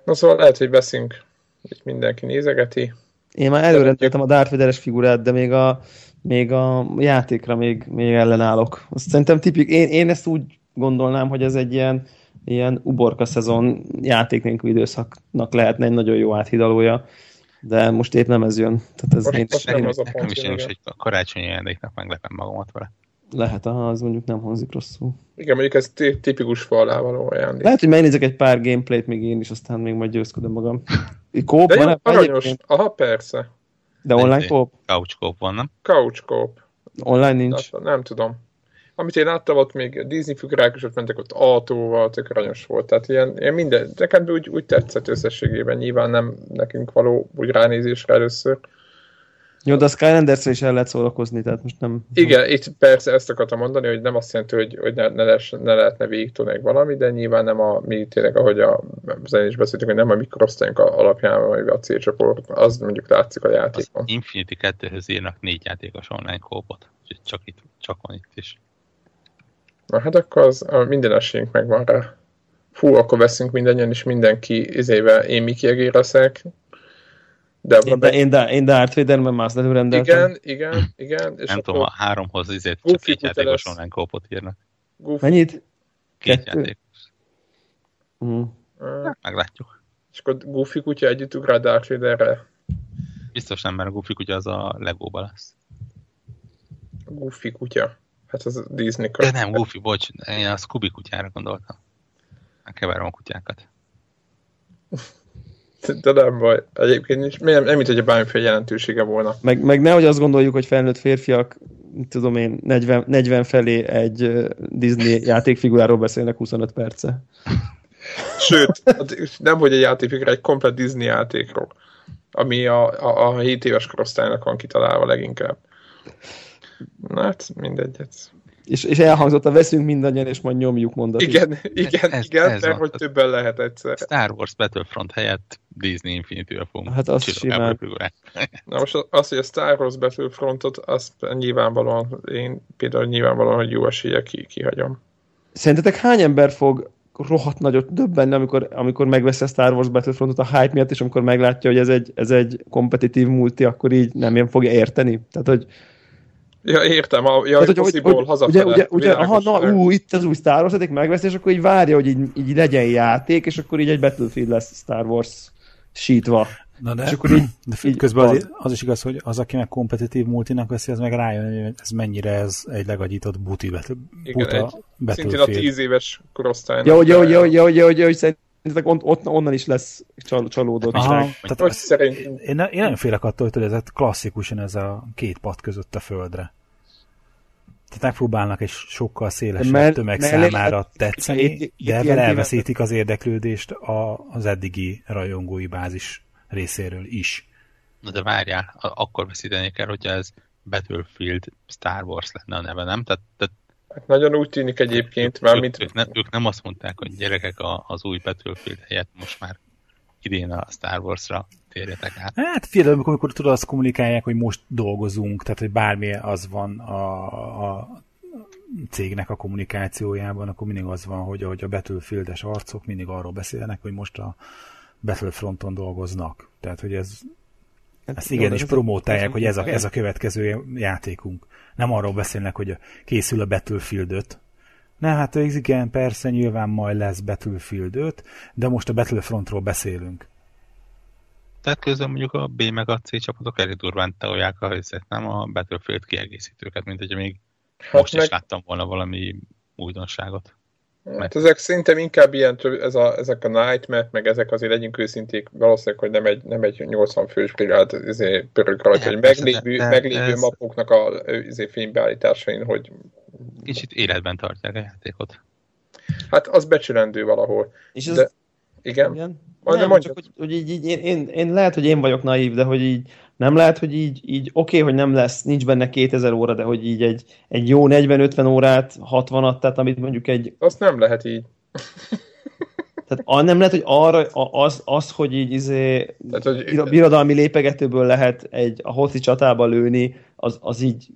Na szóval lehet, hogy beszélünk, hogy mindenki nézegeti. Én már előrendeltem a Darth Vader-es figurát, de még a, még a játékra még, még ellenállok. Azt szerintem tipik, én, én ezt úgy gondolnám, hogy ez egy ilyen, ilyen uborka szezon játék nélkül időszaknak lehetne egy nagyon jó áthidalója. De most épp nem ez jön. Tehát ez most, én most nem az a pont jön. Nekem is a karácsonyi ajándéknak meglepem magamat vele. Lehet, aha, az mondjuk nem hangzik rosszul. Igen, mondjuk ez tipikus falá való ajándék. Lehet, hogy megnézek egy pár gameplayt még én is, aztán még majd győzködöm magam. Kóp van? De aranyos. Aha, persze. De online kóp? Couch kóp van, nem? Couch kóp. Online nincs? Nem, nem tudom. Amit én láttam, ott még Disney figurák is ott mentek, ott autóval, tök aranyos volt. Tehát ilyen, ilyen minden, nekem úgy, úgy tetszett összességében, nyilván nem nekünk való úgy ránézésre először, Jó, de a Skylanders-re is el lehet szórakozni, tehát most nem... Igen, itt persze ezt akartam mondani, hogy nem azt jelenti, hogy, hogy ne, ne, lesz, ne lehetne végigtolni valami, de nyilván nem a, mi tényleg, ahogy a zenén is beszéltünk, hogy nem a mikrosztánk alapján, vagy a C-csoport, az mondjuk látszik a játékban. Az Infinity kettőhöz írnak négy játékos online kópot, úgyhogy csak, itt, csak van itt is. Na hát akkor az, minden esélyünk megvan rá. Fú, akkor veszünk mindannyian, és mindenki izével én Mickey egéreszek. De én, de, én, de, én Darth Vader-ben mászlető rendeltem. Igen, igen, igen. És nem tudom, a háromhoz izét csak két játékos online kópot írnak. Goofy. Mennyit? Két játékos. Mm. Hát, meglátjuk. És akkor Goofy kutya együtt ugrál Darth Vader-re? Biztos nem, mert a Goofy kutya az a LEGO-ba lesz. Goofy kutya? Hát az a Disney kutya. De nem, Goofy, bocs, én a Scooby kutyára gondoltam. Keverem a kutyákat. De nem baj. Egyébként is, nem, nem mint, hogy a bármiféle jelentősége volna. Meg, meg nehogy azt gondoljuk, hogy felnőtt férfiak, tudom én, negyven, negyven felé egy Disney játékfiguráról beszélnek huszonöt perce. Sőt, nem hogy egy játékfigurá, egy komplet Disney játékról, ami a, a, a hét éves korosztálynak van kitalálva leginkább. Na hát, mindegy. És, és elhangzott a veszünk mindannyian, és majd nyomjuk mondat. Igen, igen, ez, igen, ez, ez mert hogy többen lehet egyszer. Star Wars Battlefront helyett Disney Infinity-vel fogunk. Hát az simán. Na most az, hogy a Star Wars Battlefrontot, azt nyilvánvalóan, én például nyilvánvalóan, hogy jó esélye ki, kihagyom. Szerintetek hány ember fog rohadt nagyot döbbenni, amikor, amikor megveszi a Star Wars Battlefrontot a hype miatt, és amikor meglátja, hogy ez egy, ez egy kompetitív multi, akkor így nem ilyen fogja érteni? Tehát, hogy ja, értem, a ja, hát, posziból hazafele. Ugye, ugye, aha, na, ú, itt az új Star Wars, eddig megveszi, és akkor így várja, hogy így, így legyen játék, és akkor így egy Battlefield lesz Star Wars sítva. Na de, és akkor így, de közben az, az is igaz, hogy az, aki meg kompetitív multinak veszi, az meg rájön, hogy ez mennyire ez egy legagyított buti bet, buta igen, Battlefield. Szintén a tíz éves korosztálynak. Ja, ugye, ugye, ugye, ugye, ugye, ugye, On, on, onnan is lesz csal, csalódott. Aha, tehát az, szerint... én, én nem félek attól, hogy ez klasszikusan ez a két pad között a földre. Tehát megpróbálnak egy sokkal szélesebb mert, tömeg mert számára tetszeni, é- de ebben elveszítik az érdeklődést a, az eddigi rajongói bázis részéről is. Na de várjál, akkor veszítenék el, hogyha ez Battlefield Star Wars lenne a neve, nem? Tehát, tehát nagyon úgy tűnik egyébként, már mint... Ők, ők, ők nem azt mondták, hogy gyerekek a, az új Battlefield helyett most már idén a Star Wars-ra térjetek át. Hát figyelj, amikor, amikor tudod, azt kommunikálják, hogy most dolgozunk, tehát hogy bármi az van a, a cégnek a kommunikációjában, akkor mindig az van, hogy ahogy a Battlefield-es arcok mindig arról beszélnek, hogy most a Battlefronton dolgoznak. Tehát, hogy ez... Ezt igenis promótálják, hogy ez a, ez a következő játékunk. Nem arról beszélnek, hogy készül a Battlefield öt. Na hát igen, persze, nyilván majd lesz Battlefield öt, de most a Battlefrontról beszélünk. Tehát közben mondjuk a B meg a C csapatok elég durván tolják a helyzet, nem a Battlefield kiegészítőket, mint hogyha még hát most meg... is láttam volna valami újdonságot. Hát mert... ezek szerintem inkább ilyen, ez a, ezek a Nightmare, meg ezek azért legyünk őszinték, valószínűleg, hogy nem egy, nem egy nyolcvan fős brigád pörög rajta, hogy meglévő, de, de, meglévő ez... mapoknak a fénybeállításain, hogy... Kicsit életben tartják a játékot. Hát az becsülendő valahol. És de... az... Igen? Igen? Majd nem, csak hogy, hogy így, így én, én, én lehet, hogy én vagyok naív, de hogy így nem lehet, hogy így, így oké, okay, hogy nem lesz, nincs benne kétezer óra, de hogy így egy, egy jó negyven-ötven órát, hatvanat, tehát amit mondjuk egy... Azt nem lehet így. Tehát a, nem lehet, hogy arra, a, az, az, hogy így izé, tehát, hogy... birodalmi lépegetőből lehet egy a hoci csatába lőni, az, az így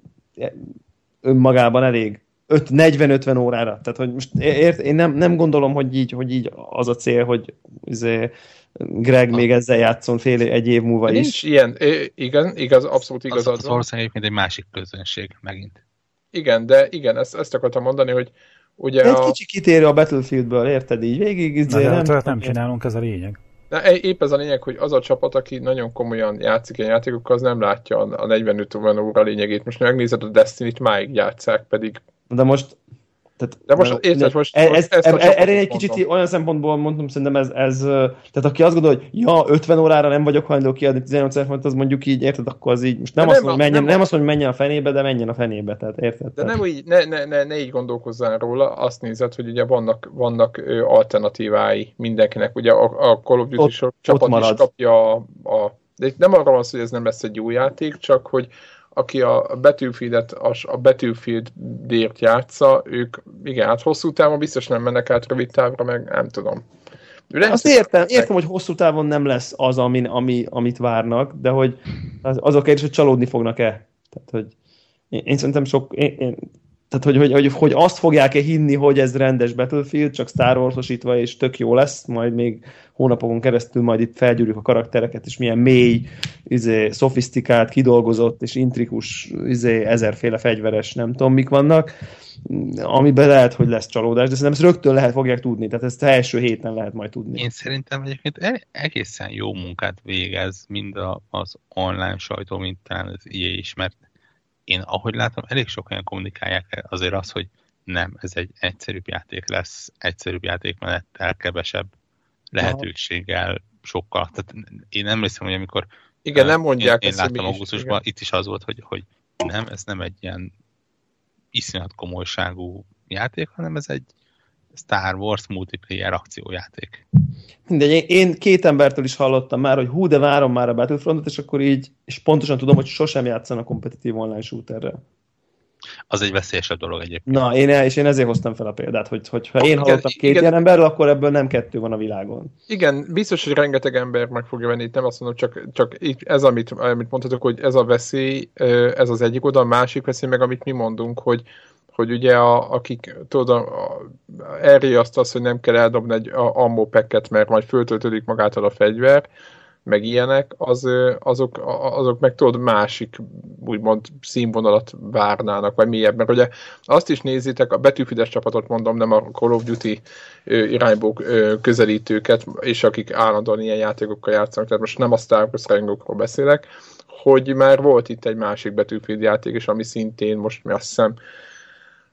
önmagában elég. negyven-ötven órára. Tehát, hogy most ért, én nem, nem gondolom, hogy így, hogy így az a cél, hogy izé Greg még ezzel játszon fél egy év múlva is. Nincs ilyen. É, igen, igaz, abszolút igazad. Az ország mint egy másik közönség megint. Igen, de igen, ezt, ezt akartam mondani, hogy ugye egy a... kicsi kitérő a Battlefieldből, érted így végig? Izé, na, nem, nem, nem csinálunk, ez a lényeg. Na, épp ez a lényeg, hogy az a csapat, aki nagyon komolyan játszik ilyen játékokkal, az nem látja a negyven-ötven óra lényegét. Most megnézed a Destiny-t, máig játsszák, pedig de most... Tehát, de most érted, most... Ez, most ezt, ezt erre egy kicsit mondom. Olyan szempontból mondom, szerintem ez, ez... Tehát aki azt gondolja, hogy ja, ötven órára nem vagyok hajlandó kiadni tizennyolc, az mondjuk így, érted, akkor az így... Most nem, azt, nem, mondom, a, menjen, nem azt mondom, hogy menjen a fenébe, de menjen a fenébe, tehát érted? De nem így, ne, ne, ne, ne így gondolkozzál róla, azt nézed, hogy ugye vannak, vannak alternatívái mindenkinek. Ugye a, a Call of Duty-s csapat marad. Is kapja a... a De itt nem arra van szó, hogy ez nem lesz egy jó játék, csak hogy aki a Battlefieldet, a Battlefieldért játsza, ők igen, hát hosszú távon biztos nem mennek át rövid távra, meg nem tudom. Nem Azt értem, értem, hogy hosszú távon nem lesz az, amin, ami, amit várnak, de hogy azok kérdés, hogy csalódni fognak-e. Tehát, hogy én, én szerintem sok... Én, én, tehát, hogy, hogy, hogy, hogy azt fogják-e hinni, hogy ez rendes Battlefield, csak Star Wars-osítva, és tök jó lesz, majd még hónapokon keresztül majd itt felgyűrjük a karaktereket, és milyen mély, izé, szofisztikált, kidolgozott, és intrikus, izé, ezerféle fegyveres, nem tudom, mik vannak, amiben lehet, hogy lesz csalódás, de szerintem ezt rögtön lehet fogják tudni, tehát ezt első héten lehet majd tudni. Én szerintem egyébként egészen jó munkát végez mind az online sajtó, mint talán az ilyen is, mert én, ahogy látom, elég sokan kommunikálják azért azt, hogy nem, ez egy egyszerűbb játék lesz, egyszerűbb játékmenettel, kevesebb lehetőséggel, sokkal. Tehát én emlékszem, hogy amikor igen, nem mondják én, én láttam augusztusban, itt is az volt, hogy, hogy nem, ez nem egy ilyen iszonyat komolyságú játék, hanem ez egy Star Wars multiplayer akciójáték. Mindegy, én két embertől is hallottam már, hogy hú, de várom már a Battlefrontot, és akkor így, és pontosan tudom, hogy sosem játszanak kompetitív online shooterrel. Az egy veszélyesebb dolog egyébként. Na, én, és én ezért hoztam fel a példát, hogy, hogy ha én hallottam két igen, ilyen emberről, akkor ebből nem kettő van a világon. Igen, biztos, hogy rengeteg ember meg fogja venni, itt nem azt mondom, csak, csak ez, amit, amit mondhatok, hogy ez a veszély, ez az egyik oda, a másik veszély, meg amit mi mondunk, hogy hogy ugye a, akik, tudod, elri azt az, hogy nem kell eldobni egy ammo packet, mert majd föltöltődik magától a fegyver, meg ilyenek, az, azok, azok meg tudod másik, úgymond színvonalat várnának, vagy mélyebb. Mert ugye azt is nézitek, a Battlefield-es csapatot mondom, nem a Call of Duty irányból közelítőket, és akik állandóan ilyen játékokkal játszanak, tehát most nem a Star Wars rajongókról beszélek, hogy már volt itt egy másik Battlefield játék, és ami szintén most mi azt hiszem,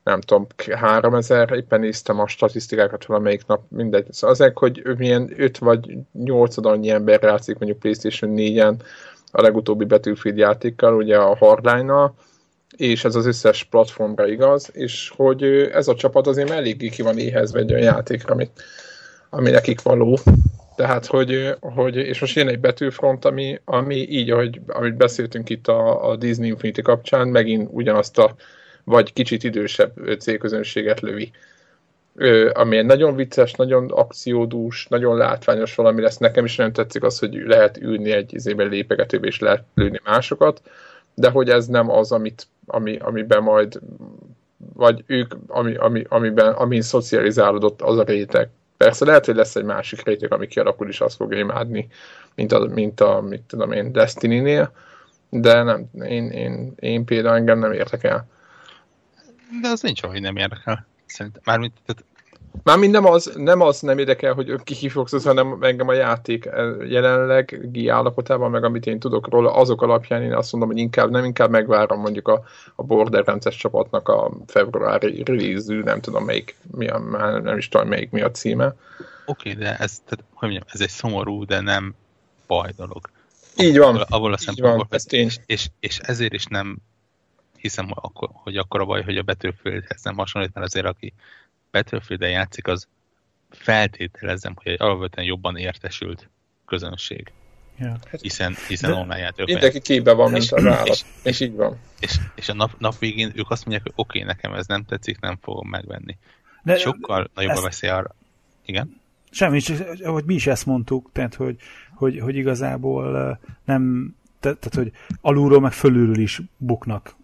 nem tudom, háromezer, éppen néztem a statisztikákat valamelyik nap, mindegy. Szóval azért, hogy milyen öt vagy nyolc annyi ember játszik mondjuk PlayStation négyen a legutóbbi Battlefield játékkal, ugye a Hardline-nal, és ez az összes platformra igaz, és hogy ez a csapat azért eléggé ki van éhezve egy olyan játékra, ami, ami nekik való. Tehát, hogy, hogy, és most jön egy Battlefront, ami, ami így, ahogy, amit beszéltünk itt a, a Disney Infinity kapcsán, megint ugyanazt a vagy kicsit idősebb célközönséget lövi. Ö, ami nagyon vicces, nagyon akciódús, nagyon látványos valami lesz. Nekem is nagyon tetszik az, hogy lehet ülni egy izében lépegetőbe, és lehet lőni másokat, de hogy ez nem az, amit, ami, amiben majd, vagy ők, ami, ami, amiben, amin szocializálódott az a réteg. Persze lehet, hogy lesz egy másik réteg, ami kialakul is azt fogja imádni, mint a, mint a mit tudom én, Destiny-nél, de nem, én, én, én például engem nem értek el. De az nincs, hogy nem érdekel. Szerintem. Mármint, tehát... Mármint nem az nem, az nem érdekel, hogy ki ki fogsz, hanem engem a játék jelenlegi állapotában, meg amit én tudok róla, azok alapján én azt mondom, hogy inkább nem, inkább megvárom mondjuk a, a Borderlands-es csapatnak a februári release-ű, nem tudom melyik, mi a, nem is tudom melyik mi a címe. Oké, okay, de ez, tehát, hogy mondjam, ez egy szomorú, de nem baj dolog. Így van, abból, abból a így van, ez tény. És, és ezért is nem hiszem, hogy akkor a baj, hogy a Battlefieldhez nem hasonlít, mert azért aki Battlefielden játszik, az feltételezem, hogy egy alapvetően jobban értesült közönség. Yeah. Hiszen, hiszen online játék. Mindenki képben van, mint a válasz. És, és, és így van. És, és a nap, nap végén ők azt mondják, hogy oké, okay, nekem ez nem tetszik, nem fogom megvenni. De sokkal de nagyobb a veszély arra. Igen? Semmi, ahogy mi is ezt mondtuk, tehát, hogy, hogy, hogy igazából nem, tehát, hogy alulról meg fölülről is buknak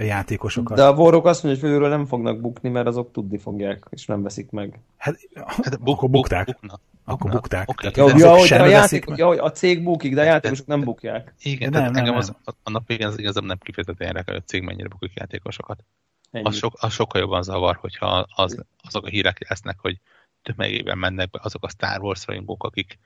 játékosokat. De a Warhook azt mondja, hogy fölülről nem fognak bukni, mert azok tudni fogják, és nem veszik meg. Hát, hát buk, akkor bukták. Bukna. Akkor bukna. Bukták. Okay. Tehát, ja, hogy a, játék, ja, a cég bukik, de a játékosok nem bukják. Igen, nem, tehát nem, engem nem. Az, a nap végén az igazából nem kifejezetten érdekel, hogy a cég mennyire bukik játékosokat. Az, sok, az sokkal jobban zavar, hogyha az, azok a hírek lesznek, hogy tömegében mennek be azok a Star Wars rajongók, akik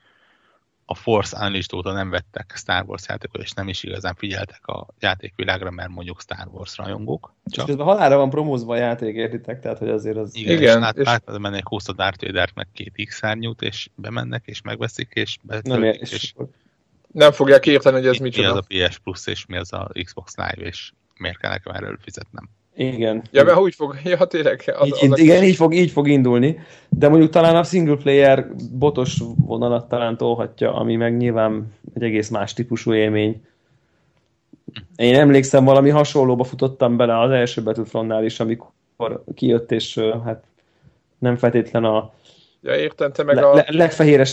a Force Unleashed óta nem vettek Star Wars játékot, és nem is igazán figyeltek a játékvilágra, mert mondjuk Star Wars rajongók. Csak... És közben halálra van promózva a játék, értitek? Tehát, hogy azért az... Igen, igen és és... át, át mennek húsz a Darth Vadert, meg két X-szárnyút, és bemennek, és megveszik, és betöltik, és... és... Nem fogják érteni, hogy ez mi, micsoda. Mi az a pé es Plus, és mi az a Xbox Live, és miért kell nekem erről fizetnem? Igen. Ja, mert úgy fog, ja, tényleg. Az, így, az igen, a... így, fog, így fog indulni, de mondjuk talán a single player botos vonalat talán tolhatja, ami meg nyilván egy egész más típusú élmény. Én emlékszem, valami hasonlóba futottam bele az első Battlefrontnál is, amikor kijött, és hát nem feltétlen a, ja, értem, te meg le, a...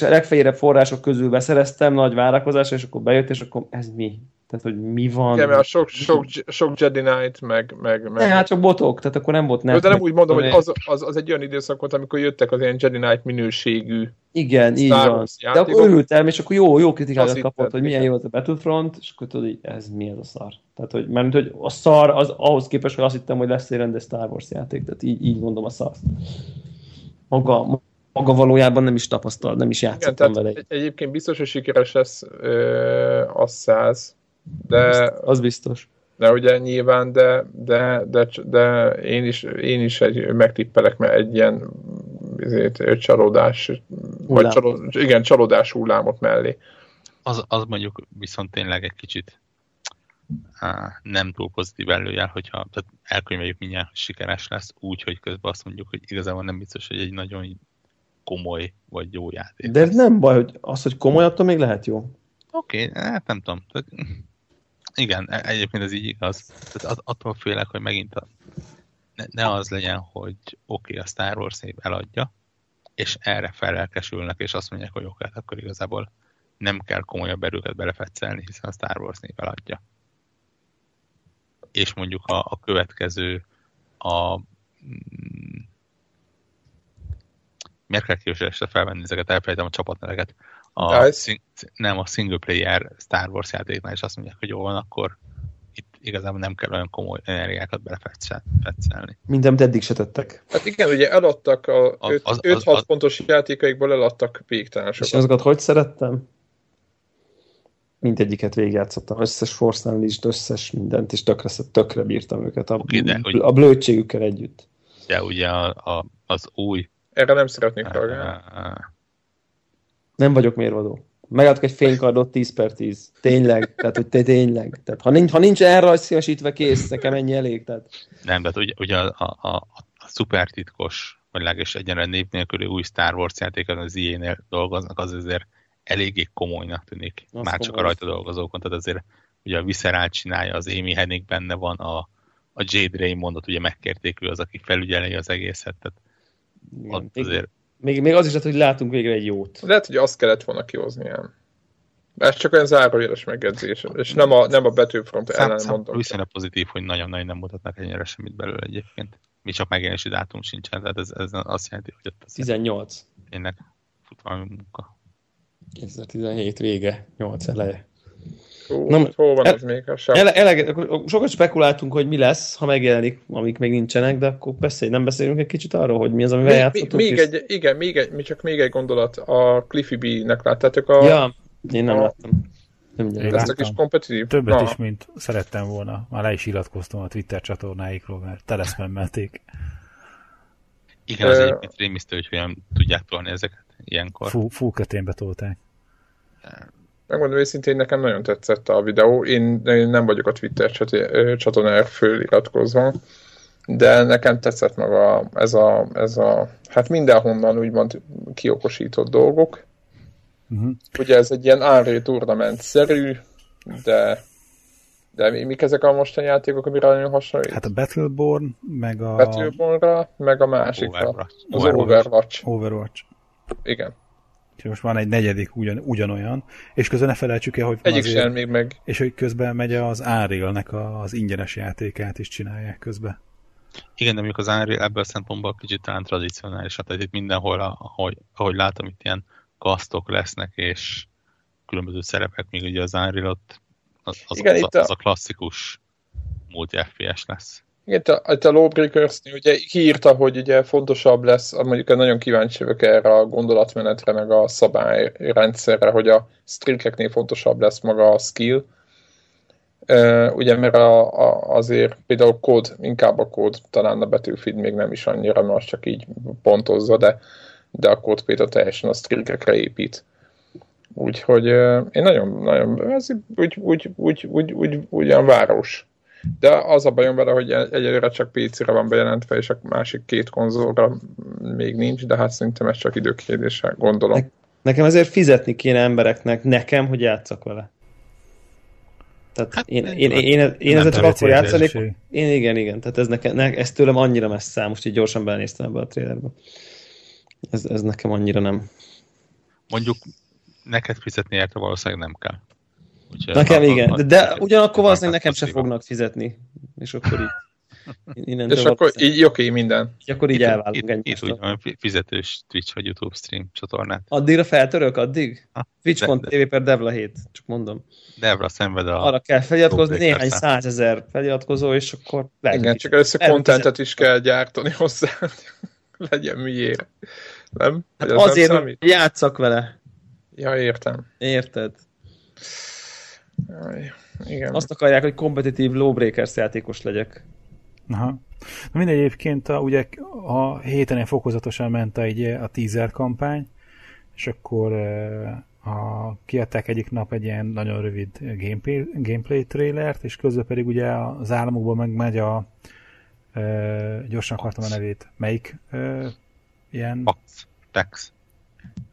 legfehérebb források közül beszereztem, nagy várakozás, és akkor bejött, és akkor ez mi? Tehát, hogy mi van? Igen, mert a sok, sok, sok Jedi Knight, meg... meg, meg... Ne, hát csak botok, tehát akkor nem volt... Nem, de nem úgy mondom, hogy az, az, az egy olyan időszak volt, amikor jöttek az ilyen Jedi Knight minőségű... Igen, így van. De akkor örültem, és akkor jó, jó kritikákat kapott, hogy milyen jó az a Battlefront, és akkor tudod, ez mi ez a szar? Tehát, hogy, mert hogy a szar az ahhoz képest, hogy azt hittem, hogy lesz egy rendes Star Wars játék, tehát így, így mondom a szar. Maga... maga valójában nem is tapasztal, nem is játszottam vele. Egy, egyébként biztos, hogy sikeres lesz ö, az száz, de... Bizt, az biztos. De ugye nyilván, de, de, de, de én is, én is egy, megtippelek, mert egy ilyen ezért, csalódás, vagy csaló, igen, csalódás hullámot mellé. Az, az mondjuk viszont tényleg egy kicsit á, nem túl pozitív előjel, hogyha tehát elkönyveljük mindjárt, hogy sikeres lesz, úgy, hogy közben azt mondjuk, hogy igazából nem biztos, hogy egy nagyon komoly, vagy jó játék. De ez nem baj, hogy az, hogy komoly, attól még lehet jó. Oké, okay, hát nem tudom. Tehát, igen, egyébként ez így igaz. Tehát attól félek, hogy megint a, ne, ne az legyen, hogy oké, okay, a Star Wars szép eladja, és erre fellelkesülnek, és azt mondják, hogy oké, akkor igazából nem kell komolyabb erőket belefetszelni, hiszen a Star Wars szép eladja. És mondjuk a, a következő a... Miért kell képzelésre felvenni ezeket? Elfelejtem a csapatneveket. A szing, nem, a single player Star Wars játéknál is azt mondják, hogy jó van, akkor itt igazából nem kell olyan komoly energiákat belefetszelni. Mindent eddig se tettek. Hát igen, ugye eladtak a öt-hat pontos játékaikból eladtak végtelensokat. És azokat hogy szerettem? Mindegyiket végigjátszottam. Összes Force Unleashed, összes mindent, és tökre, tökre bírtam őket. A, okay, de, a, a blödségükkel együtt. De ugye a, a, az új erre nem szeretnék reagálni. Nem vagyok mérvadó. Megadok egy fénykardot tíz per tíz. Tényleg, tehát hogy te tényleg. Tehát, ha nincs, ha nincs elrajz szívesítve, kész, nekem ennyi elég. Tehát. Nem, tehát ugye, ugye a, a, a, a szuper titkos, vagy legalábbis egyenlően név nélküli új Star Wars játékon az i á-nél dolgoznak, az azért eléggé komolynak tűnik. Azt már csak a rajta dolgozókon, tehát azért ugye a Visceral csinálja, az Amy Hennig benne van, a, a Jade Raymondot ugye megkérték, ő az, aki felügyeli az egészet, tehát igen, még, még, még az is lehet, hogy látunk végre egy jót. Lehet, hogy azt kellett volna kihozni el. Ez csak olyan zárójeles megjegyzés, és nem a, nem a Battlefront ellen mondom. Viszont pozitív, hogy nagyon-nagyon nem mutatnak ennyire semmit belőle egyébként. Mi csak megjelenési dátum sincsen, tehát ez, ez azt jelenti, hogy ott tizennyolc. Tényleg fut valami munka. kétezer-tizenhét vége, nyolc eleje. Hú, na, hol van el, ez még? Ele, elege, sokat spekuláltunk, hogy mi lesz, ha megjelenik, amik még nincsenek, de akkor beszélj, nem beszélünk egy kicsit arról, hogy mi az, amivel játszottunk. Még, még egy, igen, még egy, csak még egy gondolat. A Cliffy B-nek láttátok a... Ja, én nem a, láttam. Nem én láttam. Kis kompetitív. Többet na. is, mint szerettem volna. Már le is iratkoztam a Twitter csatornáikról, mert teleszmemmelték. Igen, az egyébként rémisztő, hogy hogyan tudják tolni ezeket ilyenkor. Fú, fú köténbe tolták. Megmondom őszintén, nekem nagyon tetszett a videó. Én, én nem vagyok a Twitter csatornára föliratkozva, de nekem tetszett maga ez a, ez a hát mindenhonnan úgymond kiokosított dolgok. Uh-huh. Ugye ez egy ilyen Unreal Tournament-szerű, de, de mik ezek a mostani játékok, amire nagyon hasonlít? Hát a Battleborn, meg a... Battlebornra, meg a másikra. Overwatch. Az Overwatch. Overwatch. Igen. Most van egy negyedik ugyan, ugyanolyan, és közben ne felejtsük el, hogy egyik sem még meg. És hogy közben megy az Unreal-nek az ingyenes játékát is csinálják közben. Igen, de mondjuk az Unreal ebből a szempontból kicsit talán tradicionális, tehát itt mindenhol, ahogy, ahogy látom, itt ilyen kasztok lesznek, és különböző szerepek, még ugye az Unreal ott az, az, igen, az, az, a... az a klasszikus multi ef pé es lesz. Igen, a, a Lawbreakers-nél ugye kiírta, hogy ugye fontosabb lesz, mondjuk nagyon kíváncsi vagyok erre a gondolatmenetre, meg a szabályrendszerre, hogy a streakeknél fontosabb lesz maga a skill. Uh, ugye, mert a, a, azért például kód, inkább a kód, talán a Battlefield még nem is annyira, mert csak így pontozza, de, de a kód például teljesen a streakekre épít. Úgyhogy uh, én nagyon, nagyon, ez úgy, úgy, úgy, úgy, úgy, úgy, ugyan város. De az a bajom vele, hogy egyelőre csak pé cére van bejelentve, és a másik két konzolra még nincs, de hát szerintem ez csak időkérdése, gondolom. Ne- nekem azért fizetni kéne embereknek, nekem, hogy játsszak vele. Tehát hát, én, én, én, én ezzel csak akkor játszanék. Én igen, igen. Tehát ez, nekem, ne, ez tőlem annyira messze áll, most így gyorsan belenéztem ebbe a trailerbe. Ez, ez nekem annyira nem. Mondjuk neked fizetni érte valószínűleg nem kell. Úgyhogy nekem igen, van, de, de ugyanakkor valószínűleg nekem se fognak fizetni. És akkor így. És akkor így oké, minden. És akkor így elválunk egymástól. Itt úgy fizetős Twitch vagy YouTube stream csatornát. Addigra feltörök, addig? Twitch pont tv per devla hét, csak mondom. Devla szenved a... Arra kell feliratkozni, néhány százezer feliratkozó, és akkor... Igen, csak először kontentet is kell gyártani hozzá. Legyen miért. Nem? Hát azért, hogy játsszak vele. Ja, értem. Érted. Aj, igen. Azt akarják, hogy kompetitív lawbreakers játékos legyek. Aha. Na mindegy, egyébként a, ugye a héten fokozatosan ment a, ugye, a teaser kampány, és akkor a, kiadták egyik nap egy ilyen nagyon rövid gameplay, gameplay trailert, és közben pedig ugye az államokban megmegy a e, gyorsan akartam a nevét, melyik e, ilyen... Pax. Pax.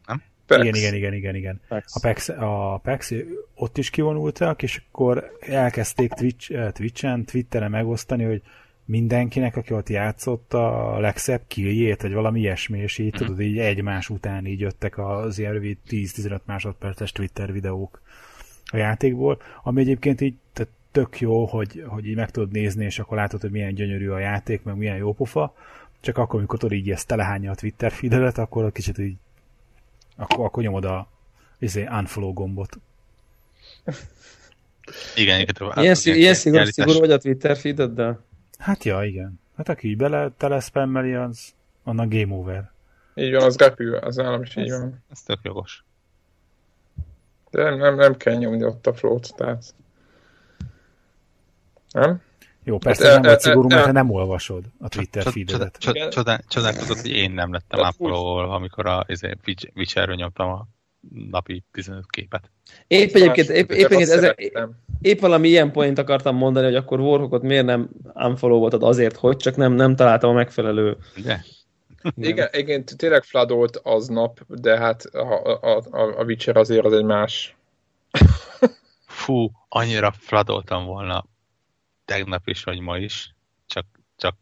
Nem? Pax. Igen, igen, igen, igen, igen. Pax. A, Pax, a Pax, ott is kivonultak, és akkor elkezdték Twitch, Twitch-en, Twitteren megosztani, hogy mindenkinek, aki ott játszott a legszebb killjét, vagy valami ilyesmi, és így tudod, így egymás után így jöttek az ilyen rövid tíz-tizenöt másodperces Twitter videók a játékból, ami egyébként így tök jó, hogy, hogy így meg tudod nézni, és akkor látod, hogy milyen gyönyörű a játék, meg milyen jó pofa, csak akkor, amikor tudod így ezt telehányja a Twitter feedet, akkor kicsit így akkor, akkor nyomod a unfollow gombot. Igen, igen. Ilyen szigorú, szigorú vagy a Twitter feededdel? Hát ja, igen. Hát aki így bele teleszpammeli, az annak game over. Így van, az repül, az nálam is így van. Ez tök jogos. De nem, nem, nem kell nyomni ott a flót, tehát... Nem? Jó, persze hát, nem e, vagy e, szigorú, e, mert e, nem olvasod a Twitter csod, feededet. Csod, csod, Csodálkozott, hogy én nem lettem ápolóval, amikor a Witcherről nyomtam a napi tizenöt képet. Épp egyébként, épp, épp, épp, épp, épp valami ilyen point akartam mondani, hogy akkor Warhookot miért nem unfollow-oltad azért, hogy csak nem, nem találtam a megfelelő... De. Igen, igen, tényleg fladolt aznap, de hát a, a, a, a Witcher azért az egy más. Fú, annyira fladoltam volna tegnap is, vagy ma is, csak, csak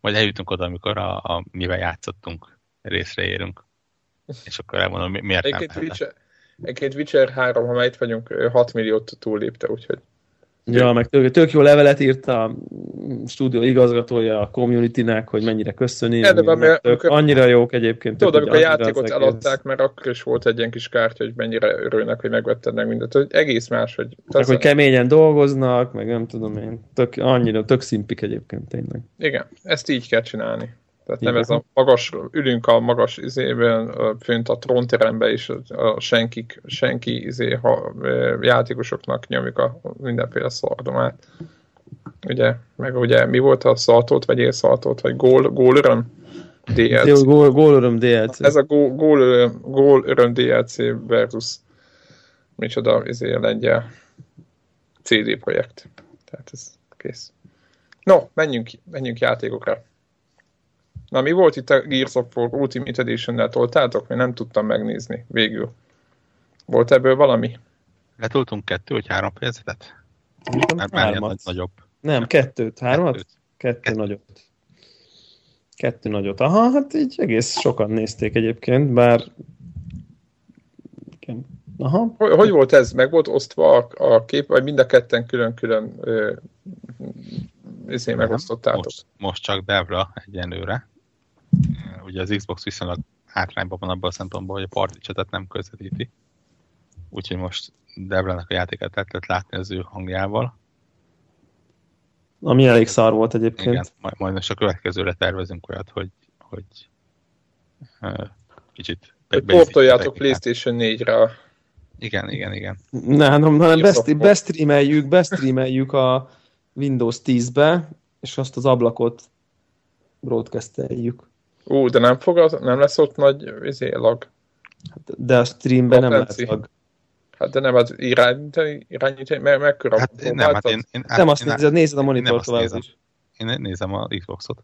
majd eljutunk oda, amikor a, a, mivel játszottunk, részre érünk. És akkor elmondom, mi, miért egy nem Witcher, egy Witcher három, ha már itt vagyunk, hat milliót túllépte, úgyhogy... Ja, meg tök, tök jó levelet írt a stúdió igazgatója a communitynek, hogy mennyire köszöni. De de mert tök, amikor, annyira jók egyébként. Tudod, amikor a játékot eladták, mert akkor is volt egy ilyen kis kártya, hogy mennyire örülnek, hogy megvetted meg mindent. Hogy egész más, hogy... Meg, hogy keményen dolgoznak, meg nem tudom én. Tök, annyira, tök szimpik egyébként tényleg. Igen, ezt így kell csinálni. Tehát nem igen. Ez a magas, ülünk a magas izében, fönt a trónterembe, és a senkik, senki izé, ha játékosoknak nyomjuk a mindenféle szardomát. Ugye, meg ugye mi volt a szaltót, vagy élszaltót, vagy gól, gólöröm dé el cé? Gól, gólöröm dé el cé. Ez a gól, gólöröm, gólöröm dé el cé versus micsoda izé, lengyel cé dé projekt. Tehát ez kész. No, menjünk, menjünk játékokra. Na, mi volt itt a Gears of War Ultimate Edition-nel toltátok? Még nem tudtam megnézni végül. Volt ebből valami? Letoltunk kettő vagy három fejezetet? Már hármat. Nagyobb. Nem, kettőt, háromat? Kettőt. Kettő, kettő nagyot. Kettő nagyot. Aha, hát így egész sokan nézték egyébként, bár... Aha. Hogy, hogy volt ez? Meg volt osztva a, a kép, vagy mind a ketten külön-külön ö, ezért megosztottátok? Most, most csak devra egyenlőre. Ugye az Xbox viszonylag hátrányban van abban a szempontból, hogy a party chatet nem közvetíti. Úgyhogy most Devlának a játékát lehetett látni az ő hangjával. Ami elég szar volt egyébként. Igen, majd, majd most a következőre tervezünk olyat, hogy, hogy uh, kicsit... Be, be portoljátok PlayStation négyre. Igen, igen, igen. Na, na, na best, bestreameljük, bestreameljük a Windows tízbe, és azt az ablakot broadcasteljük. Ú, de nem fog, nem lesz ott nagy izé, lag. De a streamben nem lesz lag. Hát de nem az irányítani, irányítani mert mekkora... Hát nem, hát én, én, hát nem azt én, nézed, nézed a monitor tovább is. Én nézem a Xboxot.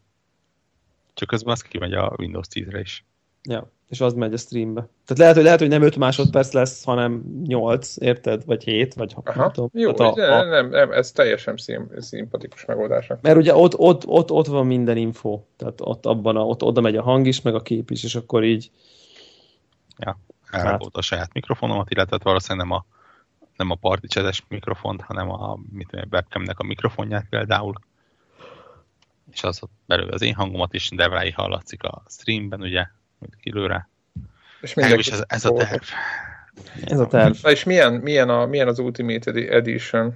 Csak közben az kimegy a Windows tízre is. Ja, és az megy a streambe. Tehát lehet, hogy, lehet, hogy nem öt másodperc lesz, hanem nyolc, érted? Vagy hét, vagy aha, nem tudom. Jó, hát a, a... Nem, nem, ez teljesen szim, szimpatikus megoldásnak. Mert ugye ott, ott, ott, ott van minden info. Tehát ott, abban a, ott oda megy a hang is, meg a kép is, és akkor így... Ja. Elrakott a saját mikrofonomat, illetve valószínűleg nem a, nem a party chat-es mikrofont, hanem a webcamnek a mikrofonját például. És az ott belül az én hangomat is, de rá hallatszik a streamben, ugye, mint kilőre. És mindenki ez, ez a terv. Ez a terv. Na és milyen, milyen, a, milyen az Ultimate Edition?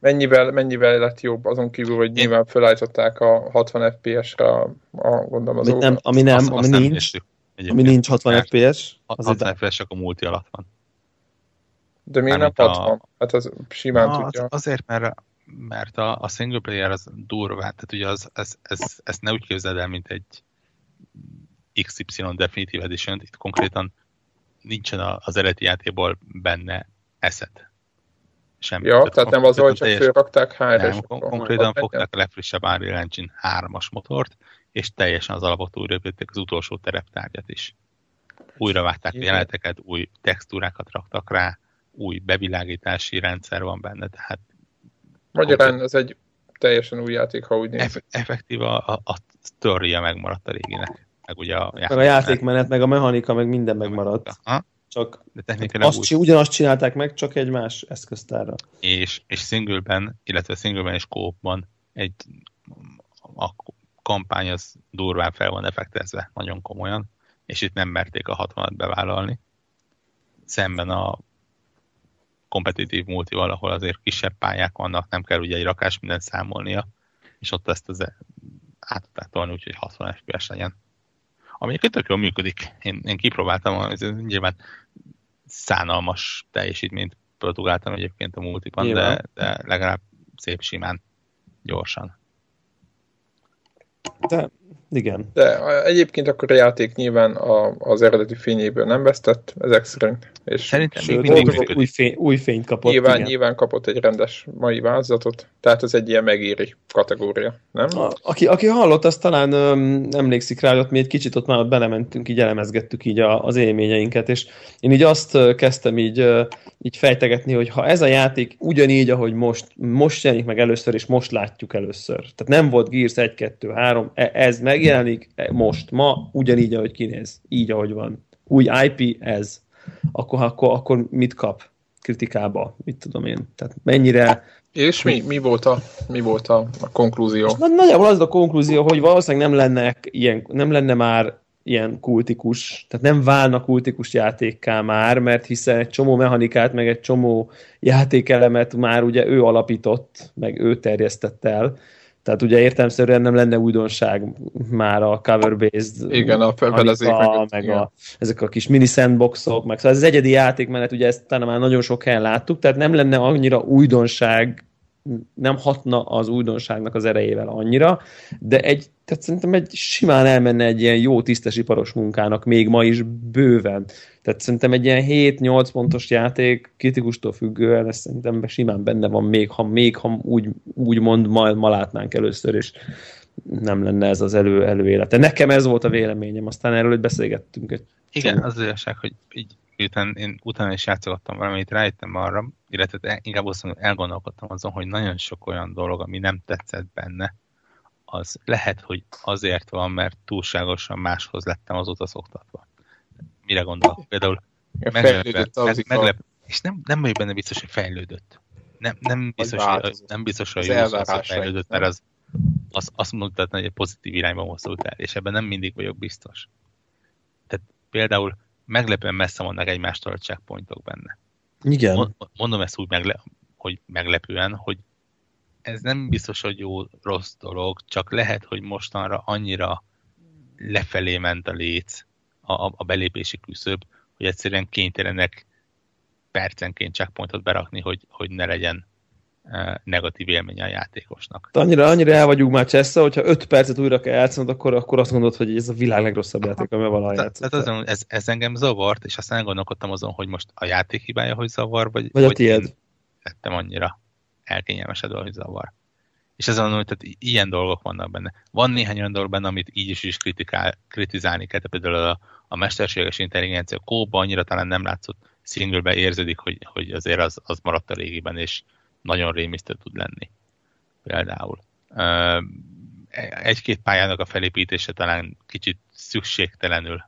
Mennyivel, mennyivel lett jobb azon kívül, hogy nyilván felállították a hatvan ef pé es-re a, a gondolom az nem, ami nem, azt, ami azt nincs. Nem Egyébként ami nincs hatvan ef pé es. hatvan ef pé es csak a multi alatt van. De miért nem hatvan? Hát az simán na, tudja. Az, azért, mert, mert a, a single player az durva. Tehát ugye az, ez, ez, ezt ne úgy képzeld el, mint egy iksz ipszilon Definitive Edition. Itt konkrétan nincsen az eredeti játékból benne eszed. Semmi. Ja, tehát nem az, hogy csak fölrakták há er-es. Nem, konkrétan fogták a legfrissebb Unreal Engine hármas motort, és teljesen az alapot újraépítették, az utolsó tereptárgyat is. Újra vágták a jeleneteket, új textúrákat raktak rá, új bevilágítási rendszer van benne, tehát... Magyarán ez egy teljesen új játék, ha úgy néz. Effektív a, a, a sztoria megmaradt a réginek. Meg ugye a játékmenet, meg, játék menet, meg a mechanika, meg minden megmaradt. Csak azt, úgy... ugyanazt csinálták meg, csak egy más eszköztárra. És, és singleben, illetve singleben és co-opban egy... A, kampány az durván fel van effektezve, nagyon komolyan, és itt nem merték a hatvanat bevállalni. Szemben a kompetitív multival, ahol azért kisebb pályák vannak, nem kell ugye egy rakás mindent számolnia, és ott ezt az át tudták tolni, úgyhogy hatvan ef pé es legyen. Ami tök jól működik. Én, én kipróbáltam, az nyilván szánalmas teljesítményt produkáltam egyébként a multiban, de, de legalább szép simán, gyorsan. De, igen. De egyébként akkor a játék nyilván a, az eredeti fényéből nem vesztett, ezek szerint. És szerintem még mindig új, fény, új fényt kapott. Nyilván, igen. Nyilván kapott egy rendes mai változatot, tehát ez egy ilyen megéri kategória, nem? A, aki, aki hallott, azt talán öm, emlékszik rá, hogy mi egy kicsit ott már ott belementünk, így elemezgettük így a, az élményeinket, és én így azt kezdtem így, így fejtegetni, hogy ha ez a játék ugyanígy, ahogy most, most jelenik meg először, és most látjuk először. Tehát nem volt Gears egy, kettő, három, ez megjelenik most, ma, ugyanígy, ahogy kinéz. Így, ahogy van. Új i pé ez. Akkor, akkor, akkor mit kap kritikába? Mit tudom én? Tehát mennyire... És mi, mi volt a, mi volt a, a konklúzió? Na, nagyjából az a konklúzió, hogy valószínűleg nem lenne, ilyen, nem lenne már ilyen kultikus, tehát nem válna kultikus játékká már, mert hiszen egy csomó mechanikát, meg egy csomó játékelemet már ugye ő alapított, meg ő terjesztett el. Tehát ugye értelemszerűen nem lenne újdonság már a cover-based, igen, a felfedezék, meg, meg a, ezek a kis mini sandboxok, meg szóval ez az egyedi játékmenet, ugye ezt talán már nagyon sok helyen láttuk, tehát nem lenne annyira újdonság, nem hatna az újdonságnak az erejével annyira, de egy, tehát szerintem egy simán elmenne egy ilyen jó tisztesiparos munkának még ma is bőven. Tehát szerintem egy ilyen hét-nyolc pontos játék kritikustól függően, ez szerintem simán benne van még, ha, még, ha úgy, úgy mond, ma, ma látnánk először, és nem lenne ez az elő, előélete. Nekem ez volt a véleményem, aztán erről beszélgettünk. Egy igen, az igazság, hogy így miután én utána is játszogattam valamit, rájöttem arra, illetve inkább azt mondom, elgondolkodtam azon, hogy nagyon sok olyan dolog, ami nem tetszett benne, az lehet, hogy azért van, mert túlságosan máshoz lettem azóta szoktatva. Mire gondolok? Például meglepett, meglep, és nem, nem vagyok benne biztos, hogy fejlődött. Nem, nem biztos, hogy, nem biztos, hogy az az fejlődött, mert az, az, azt mondhatna, hogy egy pozitív irányba mozdult el, és ebben nem mindig vagyok biztos. Tehát például meglepően messze vannak egymástól a checkpointok benne. Igen. Mondom ezt úgy, megle- hogy meglepően, hogy ez nem biztos, hogy jó, rossz dolog, csak lehet, hogy mostanra annyira lefelé ment a léc, a, a belépési küszöb, hogy egyszerűen kénytelenek percenként checkpointot berakni, hogy, hogy ne legyen negatív élmény a játékosnak. Annyira, annyira el vagyunk már csessze, hogyha öt percet újra kell játszanod, akkor, akkor azt gondolod, hogy ez a világ legrosszabb játék, amivel valaha játszott. Tehát azon, ez, ez engem zavart, és aztán gondolkodtam azon, hogy most a játék hibája, hogy zavar, vagy, vagy a tiéd. Lettem annyira elkényelmesedve, hogy zavar. És azon, hogy tehát ilyen dolgok vannak benne. Van néhány olyan dolog benne, amit így is is kritikál, kritizálni kell, például a, a mesterséges intelligencia kóba annyira talán nem látszott, singleben érződik, hogy, hogy azért az, az maradt a régiben, és nagyon rémisztő tud lenni. Például. Egy-két pályának a felépítése talán kicsit szükségtelenül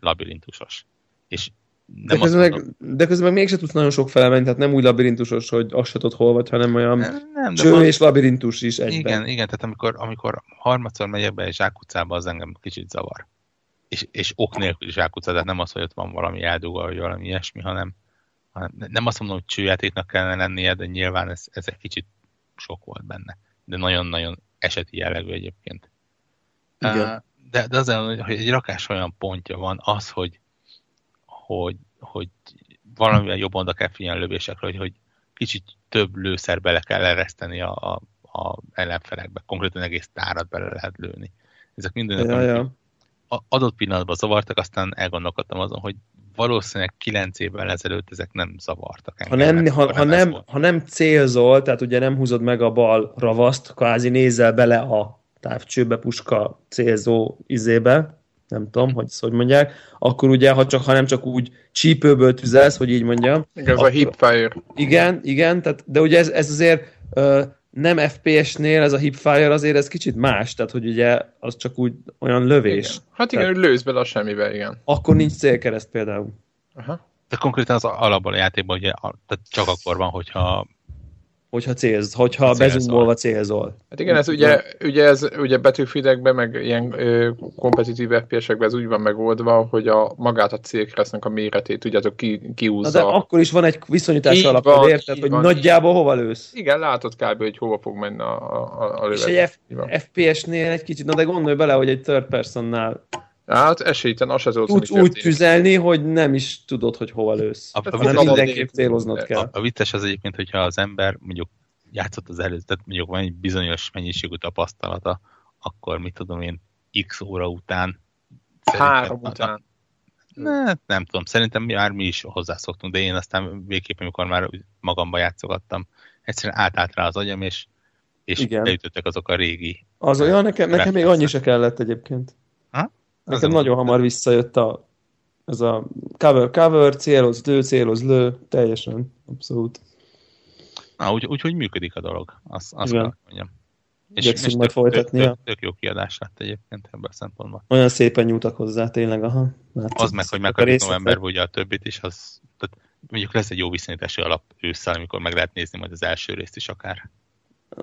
labirintusos. És nem de, közben meg, mondom, de közben mégsem tudsz nagyon sok fele menni, tehát nem úgy labirintusos, hogy azt se tudod hol vagy, hanem olyan nem, nem, cső van, és labirintus is egyben. Igen, igen, tehát amikor, amikor harmadszor megyek be egy zsákutcába, az engem kicsit zavar. És, és ok nélkül zsákutca, tehát nem az, hogy ott van valami eldugva, vagy valami ilyesmi, hanem nem azt mondom, hogy csőjátéknak kellene lennie, de nyilván ez, ez egy kicsit sok volt benne. De nagyon-nagyon eseti jellegű egyébként. Igen. De, de azért, hogy egy rakás olyan pontja van, az, hogy, hogy, hogy valamivel jobban oda kell figyelni a lövésekre, hogy, hogy kicsit több lőszer bele kell ereszteni a, a, a ellenfelekbe. Konkrétan egész tárat bele lehet lőni. Ezek mindenek, ja, ja. Adott pillanatban zavartak, aztán elgondolkodtam azon, hogy valószínűleg kilenc évvel ezelőtt ezek nem zavartak engem. Ha nem, ha, ha, nem, ha nem célzol, tehát ugye nem húzod meg a bal ravaszt, kvázi nézel bele a távcsőbe, puska célzó izébe, nem tudom, hogy ezt hogy mondják, akkor ugye, ha, csak, ha nem csak úgy csípőből tüzelsz, hogy így mondjam. Igen, ez a hipfire. Igen, igen, tehát, de ugye ez, ez azért uh, nem ef pé esnél ez a hipfire azért ez kicsit más, tehát hogy ugye az csak úgy olyan lövés. Igen. Hát igen, tehát, hogy lősz bele a semmibe, igen. Akkor nincs célkereszt például. Aha. De konkrétan az alapból a játékban ugye tehát csak akkor van, hogyha hogyha célz, hogyha célzol. Bezumolva célzol. Hát igen, ez ugye, ugye, ez, ugye Battlefieldekben, meg ilyen ö, kompetitív ef pé esekben ez úgy van megoldva, hogy a, magát a célkeresztnek a méretét, tudjátok, ki, kiúzza. Na de akkor is van egy viszonyítás alapján, érted, hogy van, nagyjából hova lősz? Igen, látod kb. Hogy hova fog menni a, a, a lövet. És egy ef pé esnél egy kicsit, na de gondolj bele, hogy egy third personnál hát esélyten az az úgy, úgy tüzelni, hogy nem is tudod, hogy hova lősz. A, a nem mindenképp céloznod kell. A, a vicces az egyébként, hogyha az ember mondjuk játszott az előző, tehát mondjuk van egy bizonyos mennyiségű tapasztalata, akkor mit tudom én, x óra után... Három után. Ne, nem tudom, szerintem már mi is hozzászoktunk, de én aztán végképp, amikor már magamba játszogattam, egyszerűen átállt rá az agyam, és, és beütöttek azok a régi... Az olyan, nekem, nekem még annyi se kellett egyébként. Ha? Nekem nagyon mondom, hamar visszajött a, ez a cover-cover, céloz, lő, céloz, lő, teljesen, abszolút. Na, úgyhogy úgy, működik a dolog, azt, azt kell mondjam. És, és majd tök, tök, tök, tök jó kiadás lett egyébként ebben a szempontban. Olyan szépen nyújtak hozzá, tényleg, aha. Látom, az meg, hogy megkapjuk novemberben ugye a többit is, az, tehát mondjuk lesz egy jó viszonyítási alap ősszel, amikor meg lehet nézni majd az első részt is akár.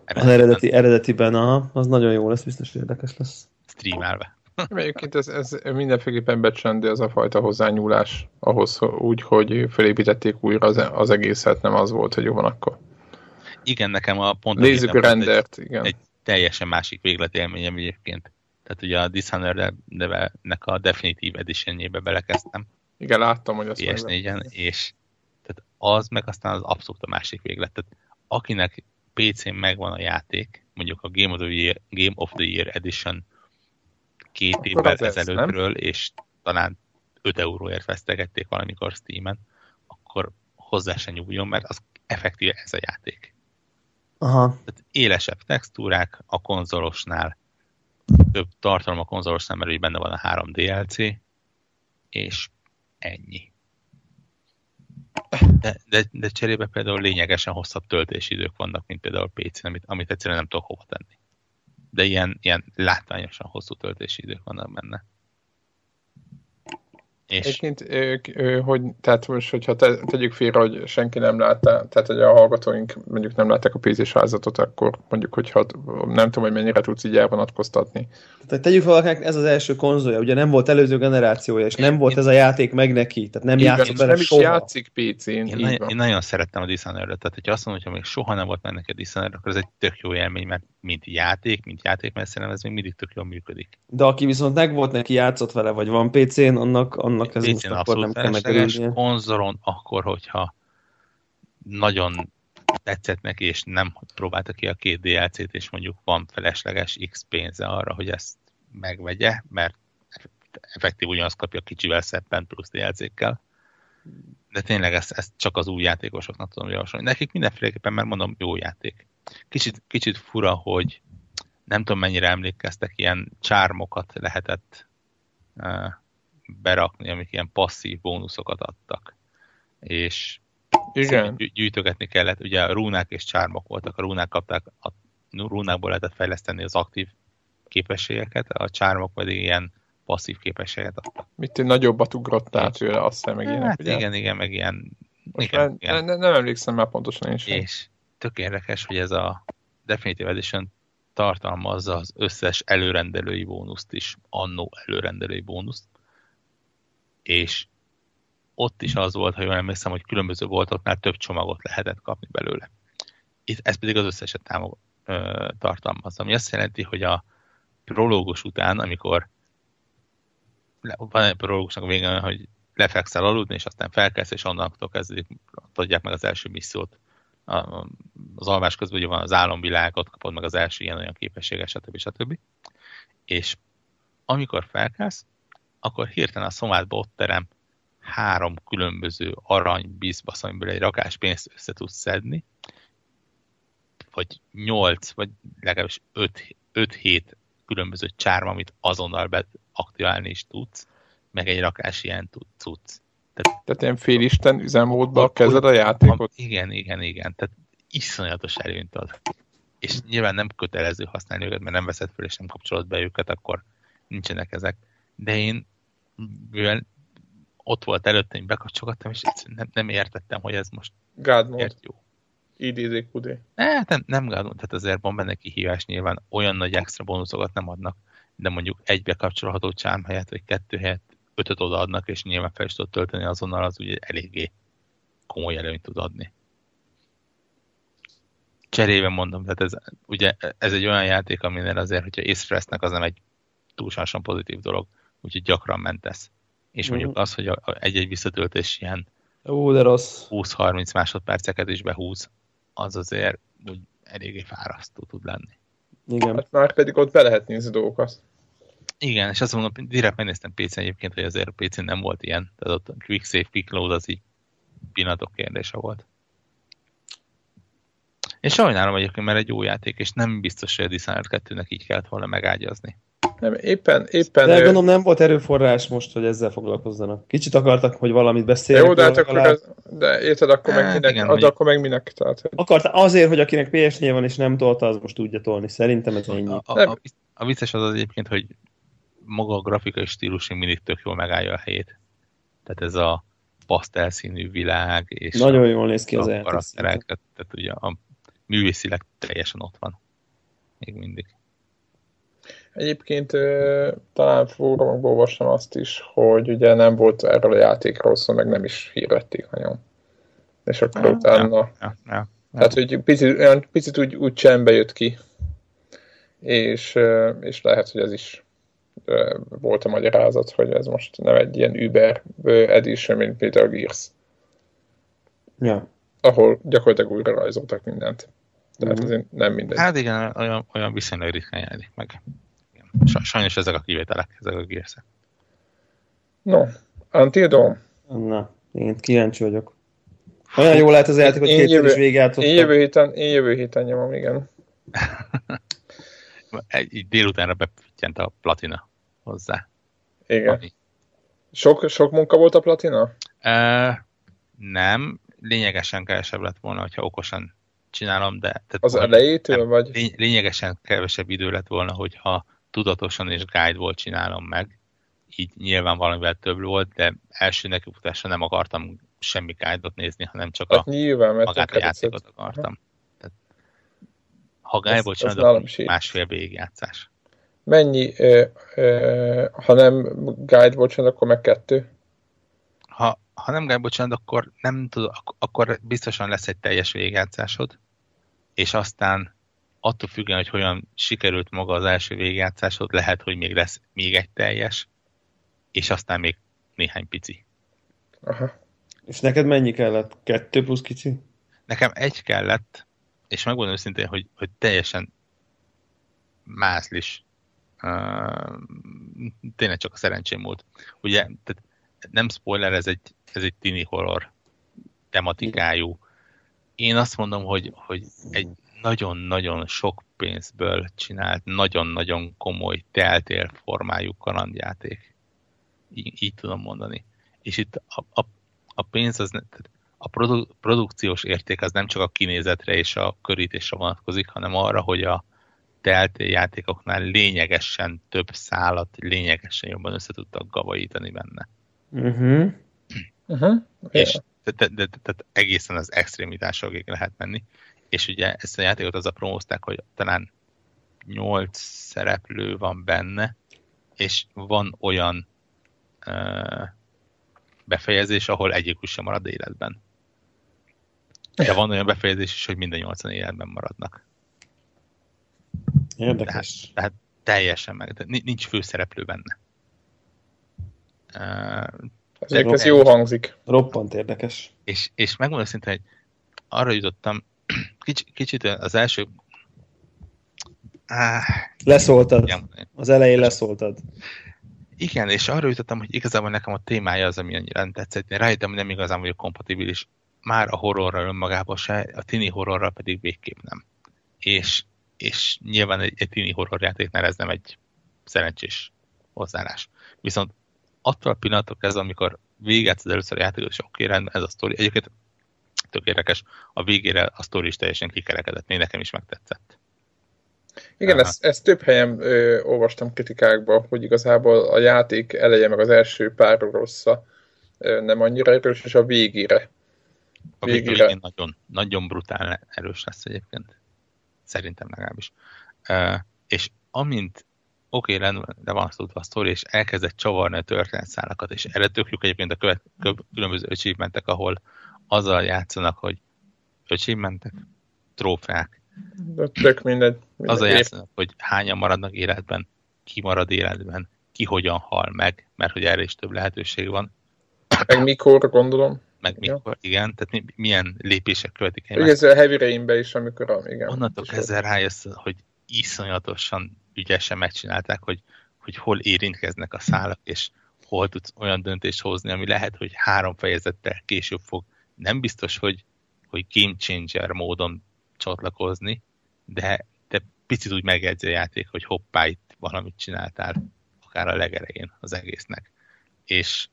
Eredetiben. Az eredeti, eredetiben, aha, az nagyon jó lesz, biztos érdekes lesz. Streamelve. Egyébként ez, ez mindenféleképpen becsendő az a fajta hozzányúlás ahhoz, úgy, hogy felépítették újra az, az egészet, nem az volt, hogy jó van akkor. Igen, nekem a pont... Nézzük a rendert, egy, igen. Egy teljesen másik végletélményem egyébként. Tehát ugye a Dishonored-nek a Definitive Edition-jébe belekezdtem. igen, láttam, hogy azt pé es négyen, és tehát az meg aztán az abszolút a másik véglet. Tehát akinek pé cén megvan a játék, mondjuk a Game of the Year, Game of the Year Edition két akkor évvel ezelőttről, nem? És talán öt euróért vesztegették valamikor Steamen, akkor hozzá se nyúljon, mert az effektíve ez a játék. Aha. Tehát élesebb textúrák a konzolosnál, több tartalom a konzolosnál, mert benne van a három dé el cé, és ennyi. De, de, de cserébe például lényegesen hosszabb töltési idők vannak, mint például pé cén, amit, amit egyszerűen nem tudok hova tenni. De ilyen, ilyen látványosan hosszú töltési idők vannak benne. És... Egyébként, hogy, tehát most, hogyha te, tegyük félre, hogy senki nem látta, tehát hogy a hallgatóink mondjuk nem látták a pé cés házatot, akkor mondjuk, hogyha nem tudom, hogy mennyire tudsz így elvonatkoztatni. Tehát tegyük valakinek, ez az első konzolja, ugye nem volt előző generációja, és nem én, volt ez a játék meg neki, tehát nem játszik bele soha. Nem is játszik pé cén. Én, na, én nagyon szerettem a Dishonored-et, tehát hogyha azt mondom, hogyha még soha nem volt meg neki a Dishonored, akkor ez egy tök jó élmény, mert mint játék, mint játék, mert szerintem ez még mindig tök jól működik. De aki viszont meg volt neki, játszott vele, vagy van pé cén, annak, annak ez most akkor nem kell megörülnie. Konzolon akkor, hogyha nagyon tetszett neki, és nem próbálta ki a két dé el cét, és mondjuk van felesleges X pénze arra, hogy ezt megvegye, mert effektív ugyanazt kapja kicsivel szebben plusz dé el cékkel. De tényleg ezt, ezt csak az új játékosoknak tudom javasolni. Nekik mindenféleképpen, mert mondom, jó játék. Kicsit, kicsit fura, hogy nem tudom mennyire emlékeztek, ilyen csármokat lehetett uh, berakni, amik ilyen passzív bónuszokat adtak. És igen. Gyűjtögetni kellett, ugye rúnák és csármok voltak, a rúnák kapták, a rúnákból lehetett fejleszteni az aktív képességeket, a csármok pedig ilyen passzív képességet adtak. Mit én nagyobbat ugrottál tőle, azt hiszem, meg ilyenek, hát ugye? Igen, igen, meg ilyen... Igen, igen. Ne, nem emlékszem már pontosan én sem. És tök érdekes, hogy ez a Definitive Edition tartalmazza az összes előrendelői bónuszt is, annó előrendelői bónuszt, és ott is az volt, ha jól emlékszem, hogy különböző boltoknál több csomagot lehetett kapni belőle. Itt, ez pedig az összeset támog, ö, tartalmazza, ami azt jelenti, hogy a prológus után, amikor le, van egy prológusnak a végén, hogy lefekszel aludni, és aztán felkelsz, és onnantól kezdődik, adják meg az első missziót. A, az alvás közben ugye van az álomvilág, ott kapod meg az első ilyen-olyan képességet, stb. stb. És amikor felkelsz, akkor hirtelen a szomádba ott terem három különböző arany bizbasz, amiből egy rakás pénzt össze tudsz szedni, vagy nyolc, vagy legalábbis öt-hét különböző csárma, amit azonnal beaktiválni is tudsz, meg egy rakás ilyen tudsz. Tehát, Tehát ilyen félisten üzemmódba kezded a játékot? Igen, igen, igen. Tehát iszonyatos előnyt ad. És nyilván nem kötelező használni őket, mert nem veszed föl és nem kapcsolod be őket, akkor nincsenek ezek. De én mivel ott volt előtt, én bekapcsolgattam, és nem, nem értettem, hogy ez most miért jó. í dé zé kú dé. Ne, nem, nem gádmód, tehát azért van benne kihívás nyilván, olyan nagy extra bónuszokat nem adnak, de mondjuk egybe kapcsolható csám helyett, vagy kettő helyett ötöt odaadnak, és nyilván fel is tud tölteni azonnal, az ugye eléggé komoly előnyt tud adni. Cserébe mondom, tehát ez, ugye, ez egy olyan játék, aminél azért, hogyha észrevesznek, az nem egy túlságosan pozitív dolog, úgyhogy gyakran mentesz. És mondjuk az, hogy egy-egy visszatöltés ilyen húsz-harminc másodperceket is behúz, az azért úgy eléggé fárasztó tud lenni. Igen. Hát már pedig ott be lehet nézni dolgokat. Igen, és azt mondom, direkt megnéztem pé cén egyébként, hogy azért a pé cén nem volt ilyen. Tehát ott quick save, quick load az így pillanatok kérdése volt. Én sajnálom egyébként, mert egy jó játék, és nem biztos, hogy a Dishonored kettőnek így kellett volna megágyazni. Nem, éppen, éppen... De ő... gondolom nem volt erőforrás most, hogy ezzel foglalkozzanak. Kicsit akartak, hogy valamit beszéljenek. Jó, de, hát akkor ez, de érted, akkor hát, meg minek. Igen, ad, akkor meg minek tehát, hogy... Akarta azért, hogy akinek pé es négy van és nem tolta, az most tudja tolni. Szerintem ez ennyi. A, a, a, a vicces az az egyébként, hogy maga a grafikai stílus mindig tök jól megállja a helyét. Tehát ez a pasztel színű világ és nagyon a, jól néz ki az a karakterek. Tehát ugye a művészileg teljesen ott van. Még mindig. Egyébként talán fórumokból olvastam azt is, hogy ugye nem volt erről a játékról szó, meg nem is hírvették nagyon. És akkor utána... Ja, ja, ja, ja. Tehát, hogy picit, olyan, picit úgy, úgy csembe jött ki. És, és lehet, hogy ez is volt a magyarázat, hogy ez most nem egy ilyen Uber edition, mint Metal Gears. Ja. Ahol gyakorlatilag újra rajzoltak mindent. Tehát mm-hmm. azért nem mindegy. Hát igen, olyan, olyan viszonylag ritkán jelenik meg. Sajnos ezek a kivételek, ezek a gírszek. No, Antildom. Na, én kíváncsi vagyok. Olyan jól lehet az játék, hogy két jövő, is végigáltottam. Én jövő héten, én jövő héten nyomom, igen. Így délutánra bepüttyent a platina hozzá. Igen. Sok, sok munka volt a platina? Uh, nem, lényegesen kevesebb lett volna, hogyha okosan csinálom, de... Tehát az volna, elejétől, nem, vagy? Lény, lényegesen kevesebb idő lett volna, hogyha tudatosan és guide-ból csinálom meg, így nyilván valamivel több volt, de első nekifutásra nem akartam semmi guide-ot nézni, hanem csak hát a, nyilván, magát a játékot akartam. Tehát, ha guide-ból csinálod, másfél végigjátszás. Mennyi, ö, ö, ha nem guide-ból csinálod, akkor meg kettő? Ha, ha nem guide-ból csinálod, akkor, nem tud, akkor biztosan lesz egy teljes végigjátszásod, és aztán attól függően, hogy hogyan sikerült maga az első végigjátszásod, lehet, hogy még lesz még egy teljes, és aztán még néhány pici. Aha. És neked mennyi kellett? Kettő plusz kicsi? Nekem egy kellett, és megmondom őszintén, hogy, hogy teljesen mászlis. Uh, tényleg csak a szerencsém volt. Ugye, tehát nem spoiler, ez egy, ez egy tini horror tematikájú. Én azt mondom, hogy, hogy egy nagyon-nagyon sok pénzből csinált, nagyon-nagyon komoly teltél formájú kalandjáték. Így, így tudom mondani. És itt a, a, a pénz, az, a produ, produkciós érték az nem csak a kinézetre és a körítésre vonatkozik, hanem arra, hogy a teltél játékoknál lényegesen több szálat, lényegesen jobban össze tudtak gavaítani benne. Uh-huh. Uh-huh. És tehát te, te, te, te egészen az extrémitásokig lehet menni. És ugye ezt a játékot azzal promózták, hogy talán nyolc szereplő van benne, és van olyan uh, befejezés, ahol egyikük sem marad életben. De van olyan befejezés is, hogy minden nyolcan életben maradnak. Érdekes. Tehát, tehát teljesen meg. Tehát nincs főszereplő benne. Uh, Ezért ez jó hangzik. Roppant érdekes. És, és megmondom szinte, hogy arra jutottam, Kicsit, kicsit az első... Áh, leszóltad. Igen. Az elején leszóltad. Igen, és arra jutottam, hogy igazából nekem a témája az, ami annyira tetszett. Én rájöttem, hogy nem igazán vagyok kompatibilis. Már a horrorra önmagában se, a tini horrorra pedig végképp nem. És, és nyilván egy, egy tini horrorjátéknál ez nem egy szerencsés hozzárás. Viszont attól a pillanatok ez, amikor véget az először a játékot, és oké, rendben, ez a sztori. Egyébként tök érdekes, a végére a sztori is teljesen kikerekedett, még nekem is megtetszett. Igen, ezt, ezt több helyen ö, olvastam kritikákban, hogy igazából a játék eleje meg az első pár rossza ö, nem annyira erős, és a végére. A végére, végére nagyon, nagyon brutál erős lesz egyébként. Szerintem legalábbis. Ö, és amint oké, rendben, de van tudva a sztori, és elkezdett csavarni a történetszálakat, és erre tök jók egyébként a követ, köv, különböző achievementek, ahol azzal játszanak, hogy achievementek, trófeák. Tök mindegy. mindegy. Azzal játszanak, hogy hányan maradnak életben, ki marad életben, ki hogyan hal meg, mert hogy erre is több lehetőség van. Meg mikor, gondolom. Meg mikor, ja. Igen. Tehát mi, milyen lépések követik egymást. Ez a Heavy Rainbe is, amikor a, igen. Onnantól kezdve rájössz, hogy iszonyatosan ügyesen megcsinálták, hogy, hogy hol érintkeznek a szálak, és hol tudsz olyan döntést hozni, ami lehet, hogy három fejezettel később fog nem biztos, hogy, hogy game changer módon csatlakozni, de, de picit úgy megjegyzi a játék, hogy hoppá, itt valamit csináltál, akár a legerején az egésznek. És,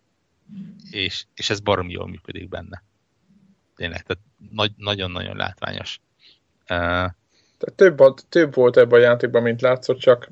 és, és ez baromi jól működik benne. Tényleg, tehát nagy, nagyon-nagyon látványos. Uh, több, több volt ebben a játékban, mint látszott, csak...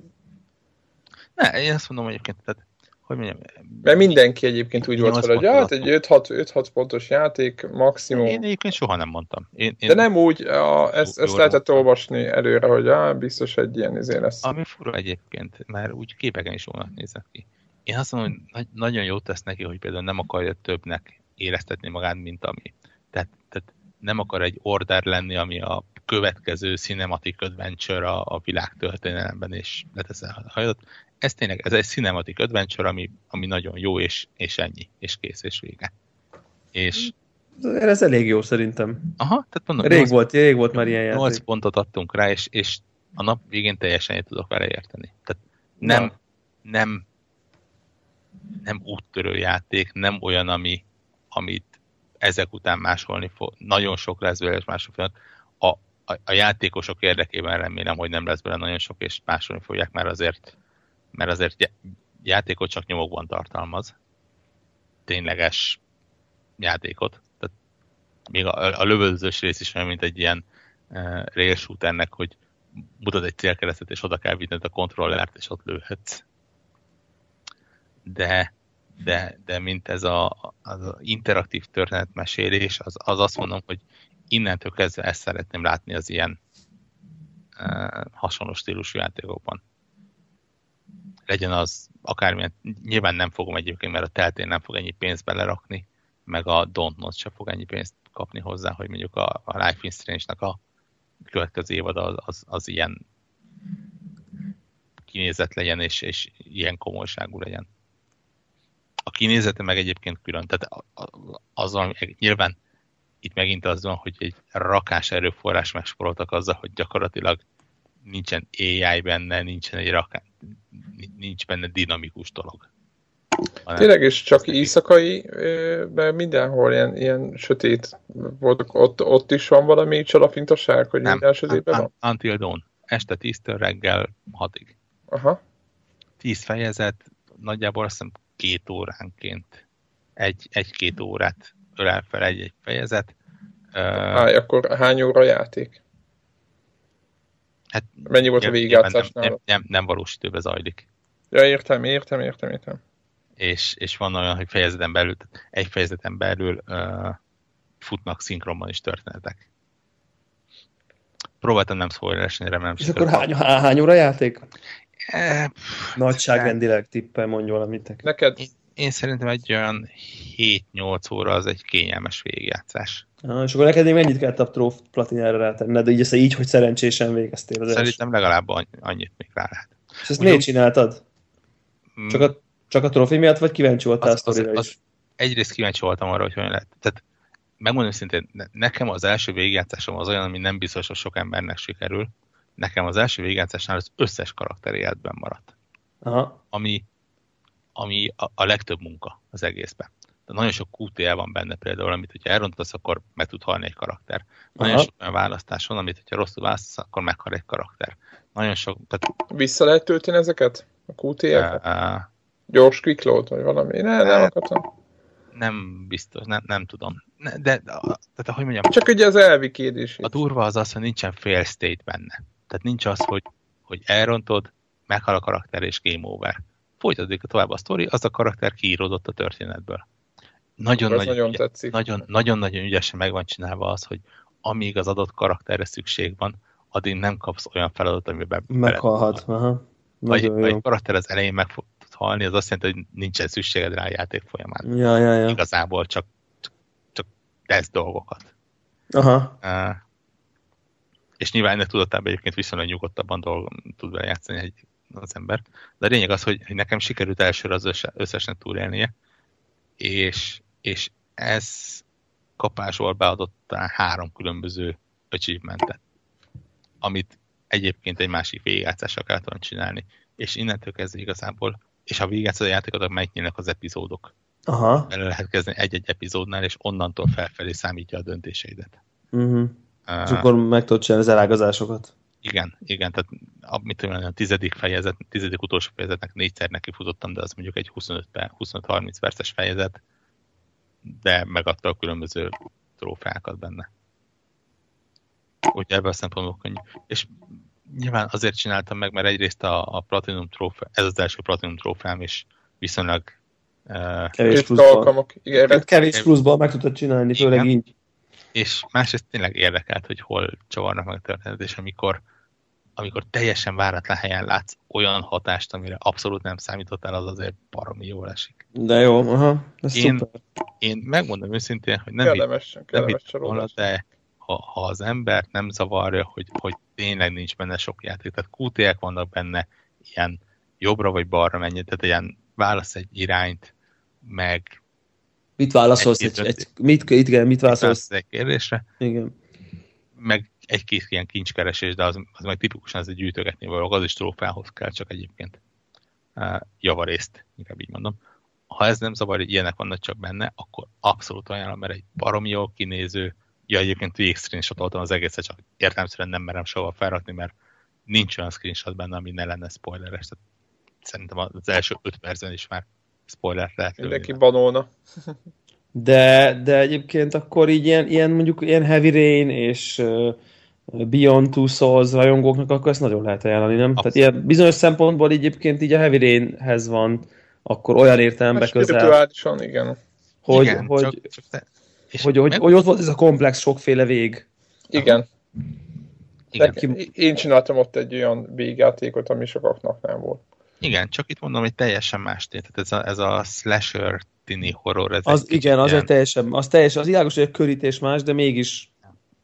Ne, én azt mondom egyébként, tehát hogy mondjam, mert mindenki egyébként úgy volt fel, hogy hát egy öt-hat pontos játék, maximum. Én egyébként soha nem mondtam. Én, én de nem úgy, a, ezt, ezt lehetett olvasni előre, hogy á, biztos egy ilyen izé lesz. Ami fura egyébként, mert úgy képeken is jónak nézett ki. Én azt mondom, hogy nagyon jót tesz neki, hogy például nem akarja többnek éreztetni magát, mint ami. Tehát, tehát nem akar egy order lenni, ami a következő cinematic adventure a, a világtörténelemben, és leteszel a hajat. Ez tényleg, ez egy cinematic adventure, ami, ami nagyon jó, és, és ennyi, és kész, és vége. És... Ez elég jó szerintem. Aha, tehát mondom, rég, nyolc, volt, rég volt már ilyen játék. nyolc pontot adtunk rá, és, és a nap végén teljesen jól tudok vele érteni. Tehát nem, nem. nem, nem úttörő játék, nem olyan, ami, amit ezek után másolni fog. Nagyon sok lesz vele, és mások fognak. A, a, a játékosok érdekében remélem, hogy nem lesz bele nagyon sok, és másolni fogják már azért... mert azért játékot csak nyomokban tartalmaz, tényleges játékot. Tehát még a, a lövöldözős rész is olyan, mint egy ilyen uh, rail shooternek, hogy mutat egy célkeresztet, és oda kell vinned a kontrollert, és ott lőhetsz. De, de, de mint ez a, az interaktív történetmesélés, az, az azt mondom, hogy innentől kezdve ezt szeretném látni az ilyen uh, hasonló stílusú játékokban. Legyen az akármilyen, nyilván nem fogom egyébként, mert a teltén nem fog ennyi pénzt belerakni, meg a Don't Not sem fog ennyi pénzt kapni hozzá, hogy mondjuk a, a Life is Strange-nak a következő évad az, az, az ilyen kinézet legyen, és, és ilyen komolyságú legyen. A kinézete meg egyébként külön, tehát az, ami nyilván itt megint az van, hogy egy rakás erőforrás megsporoltak azzal, hogy gyakorlatilag nincsen á i benne, nincsen egy rakás, nincs benne dinamikus dolog. Hanem tényleg, és csak éjszakai, mert mindenhol ilyen, ilyen sötét voltak, ott, ott is van valami csalafintaság, hogy nem, minden sötétben an, an, van? Until Dawn. Este tíztől reggel hatig. Aha. tíz fejezet, nagyjából azt hiszem két óránként. Egy, egy-két órát ölel fel egy-egy fejezet. Háj, akkor hány óra játék? Hát, mennyi volt a végigjátszásnál? Nem, nem, nem valós időben zajlik. Ja, értem, értem, értem, értem. És, és van olyan, hogy fejezeten belül, egy fejezeten belül uh, futnak szinkronban is történetek. Próbáltam nem spoileresni, remélem. És akkor hány, hány óra játék? E, nagyságrendileg tippel mondj valamit. Neked? Én, én szerintem egy olyan hét-nyolc óra az egy kényelmes végigjátszás. Ah, és akkor neked még mennyit kellett a tróf platinára rátenni? De így, ezt így, hogy szerencsésen végeztél az szerintem első. Legalább annyit még rá lehet. És ezt miért csináltad? M- Csak a Csak a trófi miatt, vagy kíváncsi voltál az, a sztorira az, az is? Egyrészt kíváncsi voltam arra, hogy olyan lehet. Tehát megmondom szintén, nekem az első végigjátszásom az olyan, ami nem biztos, hogy sok embernek sikerül. Nekem az első végigjátszásnál az összes karakter életben maradt. Aha. Ami, ami a, a legtöbb munka az egészben. De nagyon sok kú té el van benne például, amit hogyha elrontasz, akkor meg tud halni egy karakter. Nagyon Aha. sok olyan választás van, amit hogyha rosszul választasz, akkor meghal egy karakter. Nagyon sok... Tehát... Vissza lehet tölteni ezeket? A kú té el-t? E- Gyors quickload, vagy valami. Ne, nem akartam. Nem biztos, nem, nem tudom. Ne, de, de, tehát, ahogy mondjam... Csak ugye az elvi kérdés. A durva az az, hogy nincsen fail state benne. Tehát nincs az, hogy, hogy elrontod, meghal a karakter és game over. Folytatódik tovább a sztori, az a karakter kiíródott a történetből. Nagyon-nagyon nagyon, nagyon, nagyon ügyesen meg van csinálva az, hogy amíg az adott karakterre szükség van, addig nem kapsz olyan feladatot, amiben... Meghalhat. Aha. Vagy egy karakter az elején megfog halni, az azt jelenti, hogy nincsen szükséged rá a játék folyamán. Ja, ja, ja. Igazából csak, csak, csak tesz dolgokat. Aha. Uh, és nyilván ennek tudatában egyébként viszonylag nyugodtabban dolg, tud vele játszani egy, az ember. De a lényeg az, hogy nekem sikerült elsőre az összesen túlélnie, és, és ez kapásból beadott három különböző achievementet, amit egyébként egy másik végigjátszással kellett volna csinálni. És innentől kezdve igazából és ha végigjátszod a játékot, megnyílnak az epizódok. Aha. El lehet kezdeni egy-egy epizódnál, és onnantól felfelé számítja a döntéseidet. Uh-huh. Uh, és akkor meg tudod csinálni az elágazásokat. Igen, igen, tehát amit mondani, a tizedik fejezet, tizedik utolsó fejezetnek négyszer neki futottam, de az mondjuk egy huszonöt harminc perces fejezet, de megadta a különböző trófeákat benne. Úgyhogy ebből a szempontból könnyű. És nyilván azért csináltam meg, mert egyrészt a, a Platinum trófeám, ez az első Platinum trófeám is viszonylag... Uh, kevés pluszban. Igen, kevés pluszban meg tudtad csinálni, igen. Főleg így. És másrészt tényleg érdekelt, hogy hol csavarnak meg a történetet, és amikor, amikor teljesen váratlan helyen látsz olyan hatást, amire abszolút nem számítottál, az azért baromi jól esik. De jó, aha, ez én, szuper. Én megmondom őszintén, hogy nem hittem volna, de... Ha, ha az embert nem zavarja, hogy, hogy tényleg nincs benne sok játék, tehát kú té-ek vannak benne, ilyen jobbra vagy balra menjen, tehát ilyen válasz egy irányt, meg... Mit válaszolsz? Egy, egy, egy, mit, igen, mit válaszolsz? Egy kérdésre. Igen. Meg egy-két ilyen kincskeresés, de az, az meg tipikusan az egy gyűjtögetni való, az is trófához kell, csak egyébként uh, javarészt, inkább így mondom. Ha ez nem zavar, hogy ilyenek vannak csak benne, akkor abszolút ajánlom, mert egy baromi jól kinéző, ja, egyébként végig screenshotoltam az egészet, csak értelemszerűen nem merem sehova felrakni, mert nincs olyan screenshot benne, ami ne lenne spoileres. Tehát szerintem az első öt percben is már spoiler lehet. Mindenki banolna. De, de egyébként akkor így ilyen, ilyen mondjuk ilyen Heavy Rain és Beyond Two Souls rajongóknak akkor ezt nagyon lehet ajánlani, nem? Abszett. Tehát ilyen bizonyos szempontból egyébként így a Heavy Rainhez van akkor olyan értelemben közel. Spirituálisan, igen. Hogy, igen, hogy, csak, csak te... És hogy, meg... hogy, hogy ott volt ez a komplex, sokféle vég. Igen. Igen. Ki... Én csináltam ott egy olyan végjátékot, ami sokaknak nem volt. Igen, csak itt mondom, hogy teljesen más tény. Tehát ez a, ez a slasher tini horror. Ez az, igen, ilyen... az egy teljesen, az teljesen, az világos, hogy a körítés más, de mégis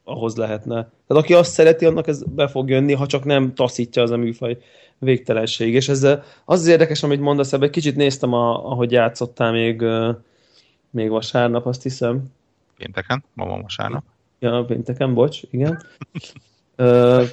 ahhoz lehetne. Tehát aki azt szereti, annak ez be fog jönni, ha csak nem taszítja az a műfaj végtelenség. És ez az érdekes, amit mondasz, ebben egy kicsit néztem, a, ahogy játszottál még, még vasárnap, azt hiszem. Pénteken, ma van vasárnap. Ja, pénteken, bocs, igen. Ö,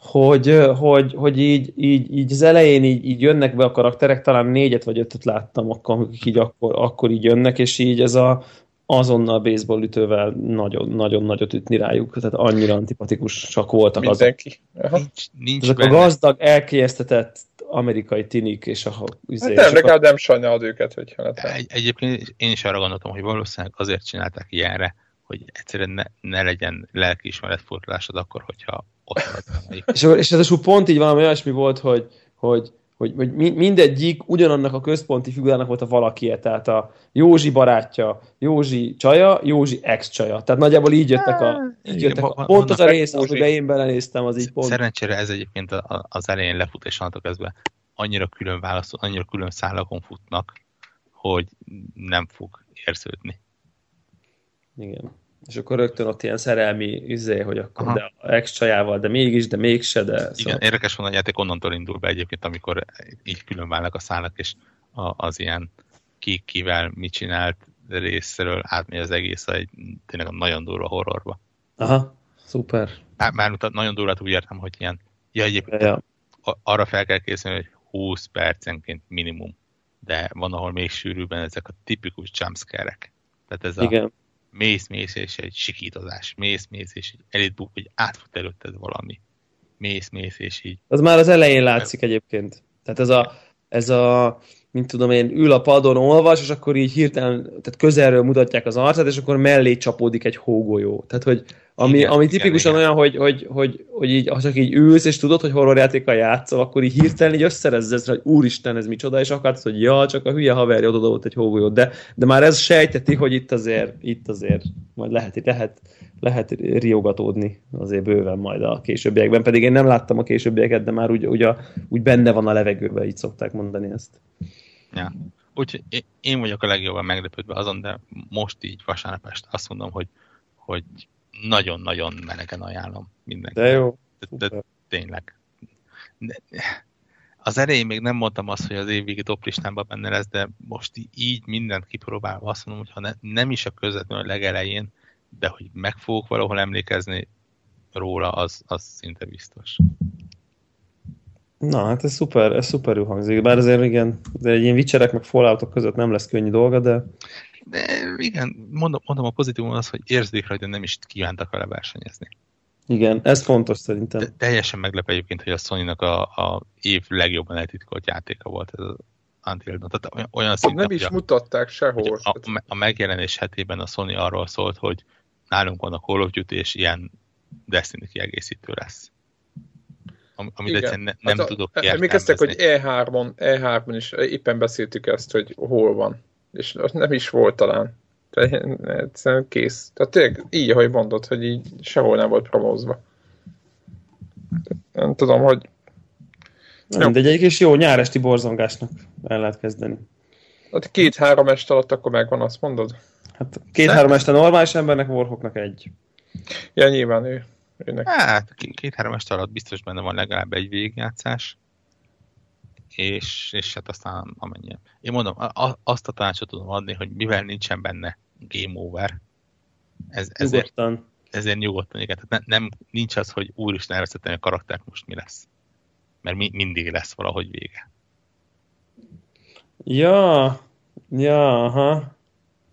hogy, hogy, hogy így, így, így az elején így, így jönnek be a karakterek, talán négyet vagy ötöt láttam, akkor így, akkor, akkor így jönnek, és így ez a azonnal baseball ütővel nagyon, nagyon nagyot ütni rájuk, tehát annyira antipatikusak voltak azok. Nincs, nincs ezek benne. A gazdag, elkélyeztetett amerikai tinik, és a... Hát nem, legalább nem sajnálod őket, hogyha lehetne. Egy, egyébként én is arra gondoltam, hogy valószínűleg azért csinálták ilyenre, hogy egyszerűen ne, ne legyen lelkiismeretfordulásod akkor, hogyha ott van. és, és ez is pont így valami olyasmi volt, hogy, hogy Hogy, hogy mindegyik ugyanannak a központi figurának volt a valakie, tehát a Józsi barátja, Józsi csaja, Józsi ex-csaja. Tehát nagyjából így jöttek a... Így jöttek a pont az a rész, amiben én belenéztem, az így pont. Szerencsére ez egyébként az elején lefut, és annak közben annyira külön válaszol, annyira külön szálakon futnak, hogy nem fog érződni. Igen. És akkor rögtön ott ilyen szerelmi izé, hogy akkor aha. De ex-csajával, de mégis, de mégse, de... Szóval... Igen, érdekes volna, hogy játék onnantól indul be egyébként, amikor így külön válnak a szálak, és a, az ilyen ki, kivel mit csinált részről átmegy az egész egy tényleg nagyon durva horrorba. Aha, szuper. Már, már nagyon durvát úgy értem, hogy ilyen, ja egyébként ja. Arra fel kell készülni, hogy húsz percenként minimum, de van, ahol még sűrűbben ezek a tipikus jumpscare-ek. Tehát ez igen. A... mész, mész, és egy sikítozás, mész, mész, és egy elitbuk, hogy átfut előtted valami. Mész, mész, és így. Az már az elején látszik egyébként. Tehát ez a, ez a mint tudom én, ül a padon, olvas, és akkor így hirtelen, tehát közelről mutatják az arcát, és akkor mellé csapódik egy hógolyó. Tehát, hogy ami, igen, ami tipikusan igen, olyan, igen. Hogy, hogy, hogy, hogy így, ha csak így ülsz, és tudod, hogy horrorjátékkal játszol, akkor így hirtelen így összerezzesz, hogy úristen, ez micsoda, és akarsz, hogy ja, csak a hülye haverja odadobott egy hógolyót, de, de már ez sejteti, hogy itt azért, itt azért majd lehet, lehet, lehet riogatódni azért bőven majd a későbbiekben, pedig én nem láttam a későbbieket, de már úgy, úgy, a, úgy benne van a levegőben, így szokták mondani ezt. Ja. Úgyhogy én vagyok a legjobban meglepődve azon, de most így vasárnap este azt mondom, hogy, hogy nagyon-nagyon melegen ajánlom mindenkit. De jó. De, de, tényleg. De, az elején még nem mondtam azt, hogy az évvégi toplistámban benne lesz, de most így mindent kipróbálva azt mondom, hogy ha ne, nem is a közvetlenül legelején, de hogy meg fogok valahol emlékezni róla, az, az szinte biztos. Na, hát ez szuper, ez szuperül hangzik. Bár azért igen, de egy ilyen Witcherek meg Falloutok között nem lesz könnyű dolga, de... De igen, mondom, mondom a pozitívum az, hogy érződik rajta, nem is kívántak vele versenyezni. Igen, ez fontos szerintem. De teljesen meglep egyébként, hogy a Sony-nak a, a év legjobban eltitkolt játéka volt ez az Until Dawn. Tehát olyan, olyan szinten, nem is a, mutatták sehol. A, a megjelenés hetében a Sony arról szólt, hogy nálunk van a Call of Duty, és ilyen Destiny kiegészítő lesz. Am- amit igen. Egyszerűen ne- nem hát a, tudok értelmezni. Emlékeztek, hogy E három-on, E három-on is éppen beszéltük ezt, hogy hol van. És nem is volt talán. Tehát egyszerűen kész. Tehát tényleg így, ahogy mondod, hogy így sehol nem volt promózva. Nem tudom, hogy... Nem, de egyik is jó nyáresti borzongásnak el lehet kezdeni. Hát két-három este alatt akkor megvan, azt mondod? Hát két-három este normális embernek, Warhooknak egy. Ja, nyilván ő. Önnek. Hát, két-három este alatt biztos benne van legalább egy végigjátszás, és, és hát aztán amennyien. Én mondom, a, azt a tanácsot tudom adni, hogy mivel nincsen benne game over, ez, ezért, ezért nyugodtan, igen. Tehát ne, nem, nincs az, hogy úristen elvesztettem a karaktert, most mi lesz. Mert mi, mindig lesz valahogy vége. Ja, ja, aha.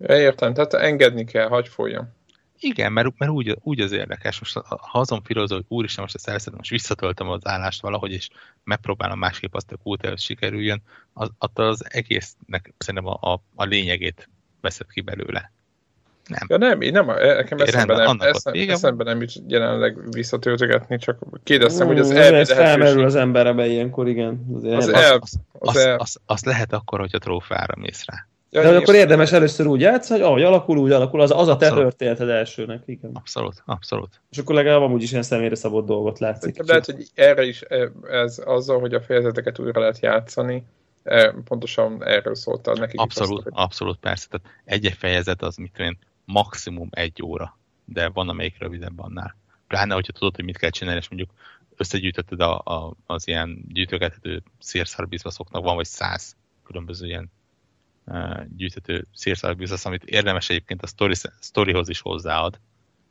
Értem, tehát engedni kell, hagyj folyjon. Igen, mert, mert úgy, úgy az érdekes, most ha azon filozol, hogy úristen, most ezt elszedem, most visszatöltöm az állást valahogy, és megpróbálom másképp azt a kút előtt sikerüljön, az, attól az egésznek szerintem a, a, a lényegét veszed ki belőle. Nem. Ja nem, én nem, nekem eszembe nem, eszem, eszembe nem is jelenleg visszatöltögetni, csak kérdeztem, hogy az elvi ez felmerül az emberebe ilyenkor, igen. Az elv. Az lehet akkor, hogyha trófára mész rá. Ja, de akkor érdemes először úgy játszani, hogy ahogy alakul, úgy alakul, az, az a te történeted elsőnek. Igen. Abszolút, abszolút. És akkor legalább amúgy is ilyen személyre szabott dolgot látszik. De lehet, hogy erre is, ez, azzal, hogy a fejezeteket újra lehet játszani, pontosan erről szóltál nekik. Abszolút, azt, abszolút persze. Tehát egy-egy fejezet az mit én, maximum egy óra, de van amelyik rövidebb annál. Pláne, hogyha tudod, hogy mit kell csinálni, és mondjuk összegyűjtötted a, a, az ilyen gyűjtögethető szírszarbízbaszoknak, van vagy száz különböző ilyen gyűjtető szírszalagbizasz, amit érdemes egyébként a sztori, sztorihoz is hozzáad.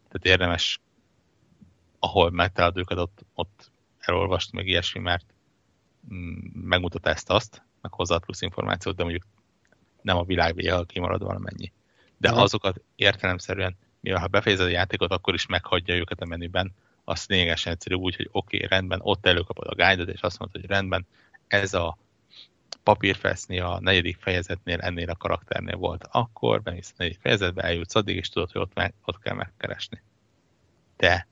Tehát érdemes, ahol megtalálod őket, ott, ott elolvast meg ilyesmi, mert megmutat ezt-azt, meg hozzáad plusz információt, de mondjuk nem a világ vége, ha kimarad valamennyi. De aha. azokat értelemszerűen, mivel ha befejezed a játékot, akkor is meghagyja őket a menüben, azt lényegesen egyszerűbb úgy, hogy oké, okay, rendben, ott előkapod a guide-ot, és azt mondod, hogy rendben, ez a papírfeszni a negyedik fejezetnél, ennél a karakternél volt. Akkor bemész a negyedik fejezetbe, eljutsz addig, és tudod, hogy ott, meg, ott kell megkeresni. De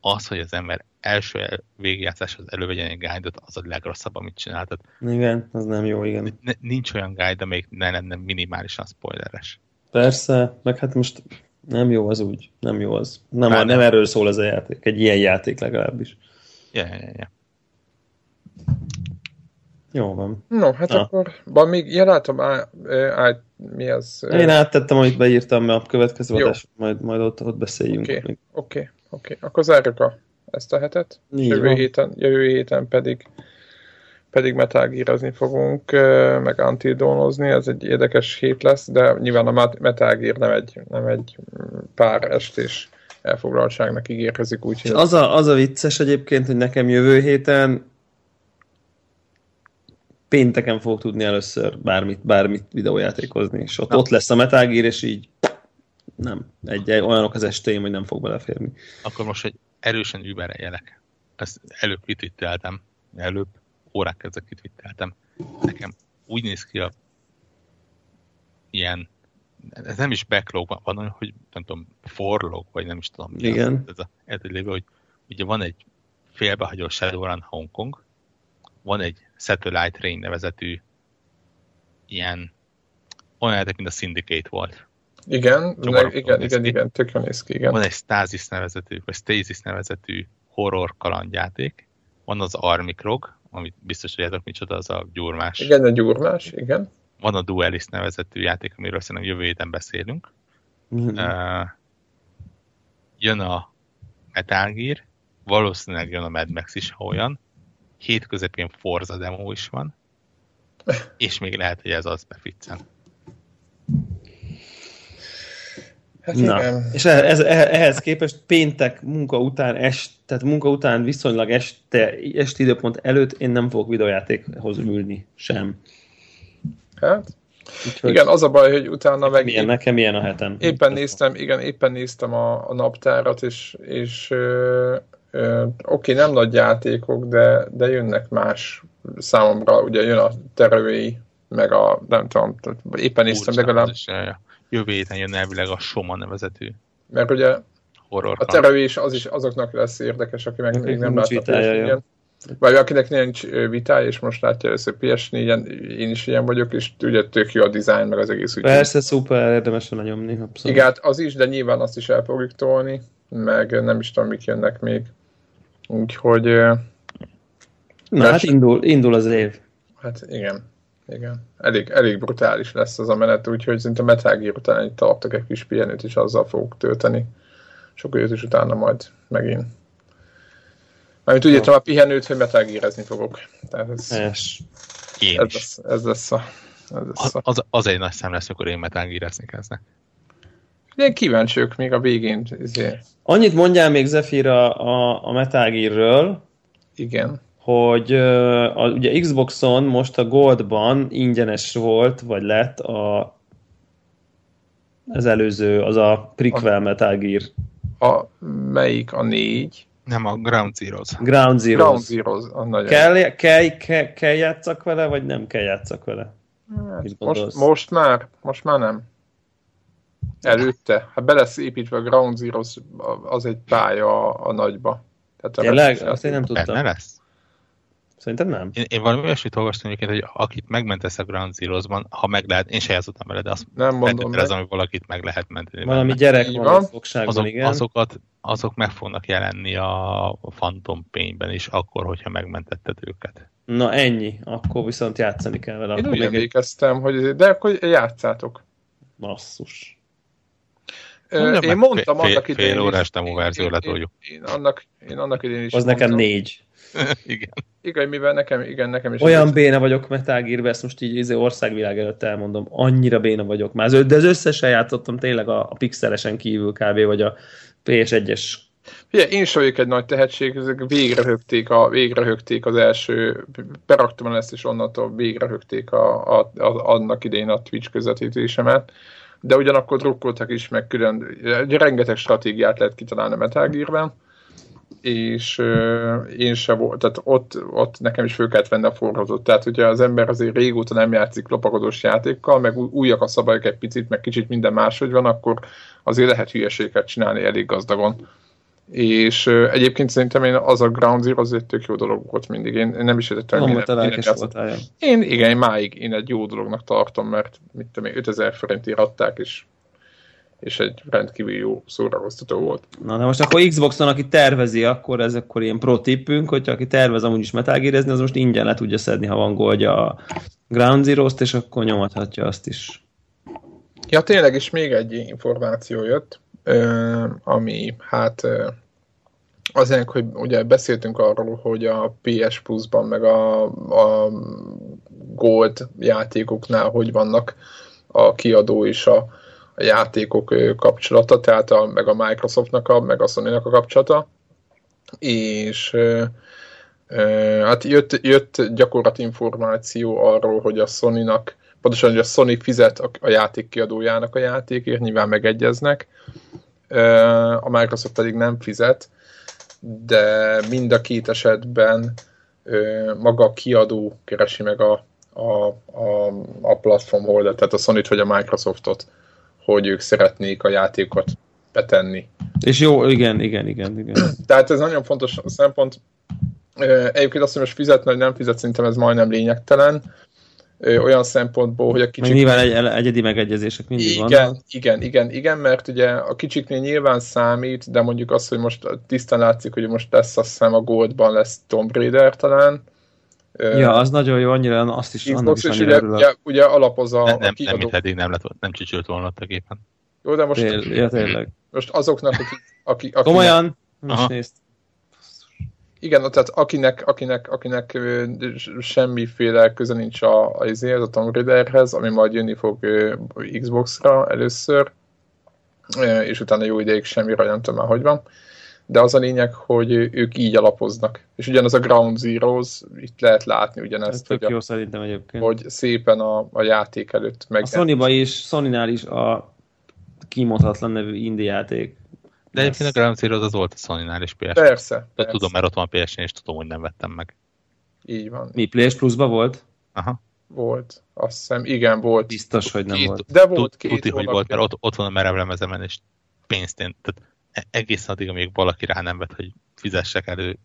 az, hogy az ember első végigjátszáshoz elővegyen egy guide-ot, az a legrosszabb, amit csináltad. Igen, az nem jó, igen. Nincs olyan guide, amelyik ne lenne minimálisan spoileres. Persze, meg hát most nem jó az úgy, nem jó az. Nem, nem, nem erről szól ez a játék, egy ilyen játék legalábbis. Yeah, yeah, yeah. Jó van. No, hát Na. akkor, van még, ja látom, á, á, mi az... Én áttettem, amit beírtam, mert a következő adás, majd, majd ott, ott beszéljünk. Oké, okay, oké, okay, okay. Akkor zárjuk a, ezt a hetet. Jövő héten, jövő héten pedig pedig Metal Gear-ezni fogunk, meg antidonozni, ez egy érdekes hét lesz, de nyilván a Metal Gear nem egy, nem egy pár estés elfoglaltságnak ígérkezik. Úgy, hogy az, a, az a vicces egyébként, hogy nekem jövő héten pénteken fogok tudni először bármit, bármit videójátékozni, és ott, ott lesz a Metal Gear, és így nem, egy, olyanok az estém, hogy nem fog beleférni. Akkor most, hogy erősen übereljelek. Ezt előbb kititteltem, előbb órák ezzel kitwitteltem. Nekem úgy néz ki a ilyen, ez nem is backlog, van olyan, hogy nem tudom, forlog, vagy nem is tudom. Igen. Ez a, ez a lévő, hogy ugye van egy félbehagyó Shadowrun Hongkong, van egy Satellite Rain nevezetű ilyen, olyan játék, mint a Syndicate volt. Igen, Csomorok, ne, igen, igen, igen, tök jól néz ki, igen. Van egy Stasis nevezetű, vagy Stasis nevezetű horror kalandjáték, van az Armikrog, amit biztos tudjátok, micsoda, az a gyúrmás. Igen, a gyúrmás, igen. Van a Duelis nevezetű játék, amiről szerintem jövő héten beszélünk. Mm-hmm. Uh, jön a Metal Gear, valószínűleg jön a Mad Max is, ha olyan. Hétközepén Forza demo is van, és még lehet, hogy ez az beficcen. Na. És ehhez, ehhez képest péntek munka után est, tehát munka után viszonylag este, este időpont előtt én nem fogok videójátékhoz ülni sem. Hát, úgyhogy igen, az a baj, hogy utána meg... Milyen, épp, nekem ilyen a hetem. Éppen néztem, igen, éppen néztem a, a naptárat, és, és ö, ö, oké, nem nagy játékok, de, de jönnek más számomra, ugye jön a terői, meg a, nem tudom, éppen néztem legalább... Jövő héten jön elvileg a Soma nevezetű. Mert ugye horror a terevés az is azoknak lesz érdekes, aki meg még nem látja pé es négyen. Vagy akinek nincs vitája, és most látja először pé es négyen, én is ilyen vagyok, és ugye tök jó a dizájn, meg az egész úgy. Persze, szuper, érdemes volna nyomni. Abszolút. Igen, az is, de nyilván azt is el fogjuk tolni, meg nem is tudom, mik jönnek még. Úgyhogy... Na, hát indul, indul az év. Hát igen. Igen, elég, elég brutális lesz az a menet, úgyhogy szinte Metal Gear után itt tartok egy kis pihenőt, és azzal fogok tölteni. Sok őt is utána majd megint. Mármint úgy értem a pihenőt, hogy Metal Gear-ezni fogok. Tehát ez, ez, lesz, ez lesz a... Ez lesz a... Az, az, az egy nagy szám lesz, amikor én Metal Gear-ezni kezdek. Én kíváncsiak még a végén. Ezért. Annyit mondjál még, Zephyr, a, a, a Metal Gear-ről. Igen. Hogy a, ugye Xboxon most a Goldban ingyenes volt, vagy lett a, az előző, az a prequel Metal Gear. A melyik? A négy? Nem, a Ground Zeroes. Ground Zeroes. Ground Zeroes a kell, kell, kell, kell játsszak vele, vagy nem kell játsszak vele? Hát, most, most már? Most már nem. Előtte. Hát be lesz építve a Ground Zeroes, az egy pálya a, a nagyba. Tényleg? Azt én nem tudtam. Ne lesz. Szerintem nem. Én, én valami olyasmit olvastam egyébként, hogy akit megmentesz a Ground Zeroes-ban, ha meg lehet, én se játszottam vele, de azt nem mondom meg. Ez, ami valakit meg lehet menteni. Valami gyerek van a fogságban, azok, igen. Azokat, azok meg fognak jelenni a Phantom Pain-ben is, akkor, hogyha megmentetted őket. Na ennyi, akkor viszont játszani kell vele. Én úgy emlékeztem, egy... hogy de akkor játszátok. Basszus. Ö, én mondtam fél, annak idején fél órás is. Fél órás verzió letoljuk. Én, én, én annak idején is az mondtam. Az nekem négy. Igen. Igen, mivel nekem, igen, nekem is... Olyan béna vagyok Metal Gearbe, ezt most így országvilág előtt elmondom, annyira béna vagyok már. De az összesen játszottam tényleg a, a pixelesen kívül kb. Vagy a pé es egyes. Figyelj, én is vagyok egy nagy tehetség, ezek végre högték, a, végre högték az első, beraktam ezt is onnantól, végre högték a, a, a, annak idején a Twitch közvetítésemet. De ugyanakkor drukkoltak is, meg külön, rengeteg stratégiát lehet kitalálni a Metal Gearben, és euh, én sem volt, tehát ott, ott nekem is föl kellett venni a forgatot. Tehát ugye az ember azért régóta nem játszik lopakodós játékkal, meg újak a szabályok egy picit, meg kicsit minden máshogy van, akkor azért lehet hülyeséget csinálni elég gazdagon. És euh, egyébként szerintem én az a Ground Zero azért tök jó dolog volt mindig. Én, én nem is értettem, hogy minden Én igen, máig én egy jó dolognak tartom, mert mit tudom én, ötezer forintért adták, és és egy rendkívül jó szórakoztató volt. Na, de most akkor Xboxon, aki tervezi, akkor ez akkor ilyen pro tippünk, hogyha aki tervez amúgy is Metal Gearezni, az most ingyen le tudja szedni, ha van goldja a Ground Zeroes-t, és akkor nyomathatja azt is. Ja, tényleg, és még egy információ jött, ami hát azért, hogy ugye beszéltünk arról, hogy a pé es Plus-ban meg a, a Gold játékoknál hogy vannak a kiadó és a a játékok kapcsolata, tehát a, meg a Microsoftnak, a, meg a Sony-nak a kapcsolata, és e, e, hát jött, jött gyakorlati információ arról, hogy a Sony-nak, pontosan, hogy a Sony fizet a, a játék kiadójának a játékért, nyilván megegyeznek, e, a Microsoft pedig nem fizet, de mind a két esetben e, maga a kiadó keresi meg a, a, a, a platform holder, tehát a Sony-t vagy a Microsoftot, hogy ők szeretnék a játékot betenni. És jó, igen, igen, igen. igen. Tehát ez nagyon fontos szempont. Egyébként azt, hogy most fizetni, hogy nem fizet, szerintem ez majdnem lényegtelen. Olyan szempontból, hogy a kicsik... Nyilván egy, egyedi megegyezések mindig igen, vannak. Igen, igen, igen, mert ugye a kicsiknél nyilván számít, de mondjuk azt, hogy most tisztán látszik, hogy most lesz, azt hiszem, a Goldban lesz Tomb Raider talán. Ja, az nagyon jó, annyira, azt is, annak is annyira örülök. Ugye, ugye alapos a, nem, nem, a kiadó... Nem, mint eddig nem, lett, nem csücsült volna ott a gépen. Jó, de most... Tél, ja, tényleg. Most azoknak, akik... Aki, aki komolyan? Most nézd. Igen, tehát akinek, akinek, akinek semmiféle köze nincs a, az élet a Tomb Raiderhez, ami majd jönni fog Xboxra először, és utána jó ideig semmire, nem tudom már, hogy van. De az a lényeg, hogy ők így alapoznak. És ugyanaz a Ground Zeroes, itt lehet látni ugyanezt, hogy, jó, a, hogy szépen a, a játék előtt meg. A Sony-ba is, Sony-nál is a kimondhatatlan nevű indie játék. De egyébként a Ground Zeroes az volt a Sony-nál is pé es. Persze. De tudom, mert ott van a pé es-en, és tudom, hogy nem vettem meg. Így van. Mi, pé es Plus-ba volt? Aha. Volt. Azt hiszem, igen, volt. Biztos, hogy nem volt. De volt két hónapja. Tuti, hogy volt, mert ott van a merevlemezemen, és pénzt én... egészen addig, amíg valaki rá nem vett, hogy fizessek előre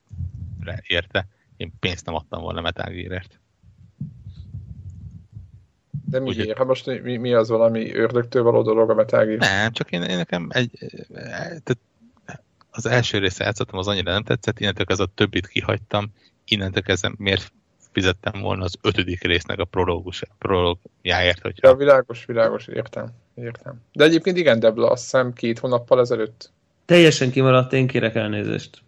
érte, én pénzt nem adtam volna Metal Gearért. De miért? Úgy, hát most mi, mi az valami ördögtől való dolog a Metal Gear? Nem, csak én, én nekem egy... Tehát az első része játszottam, az annyira nem tetszett, innentől kezdve a többit kihagytam, innentől kezdve miért fizettem volna az ötödik résznek a prológjáért, hogyha... Ja, világos, világos, értem, értem. De egyébként igen, Debla, azt hiszem két hónappal ezelőtt teljesen kimaradt, én kérek elnézést.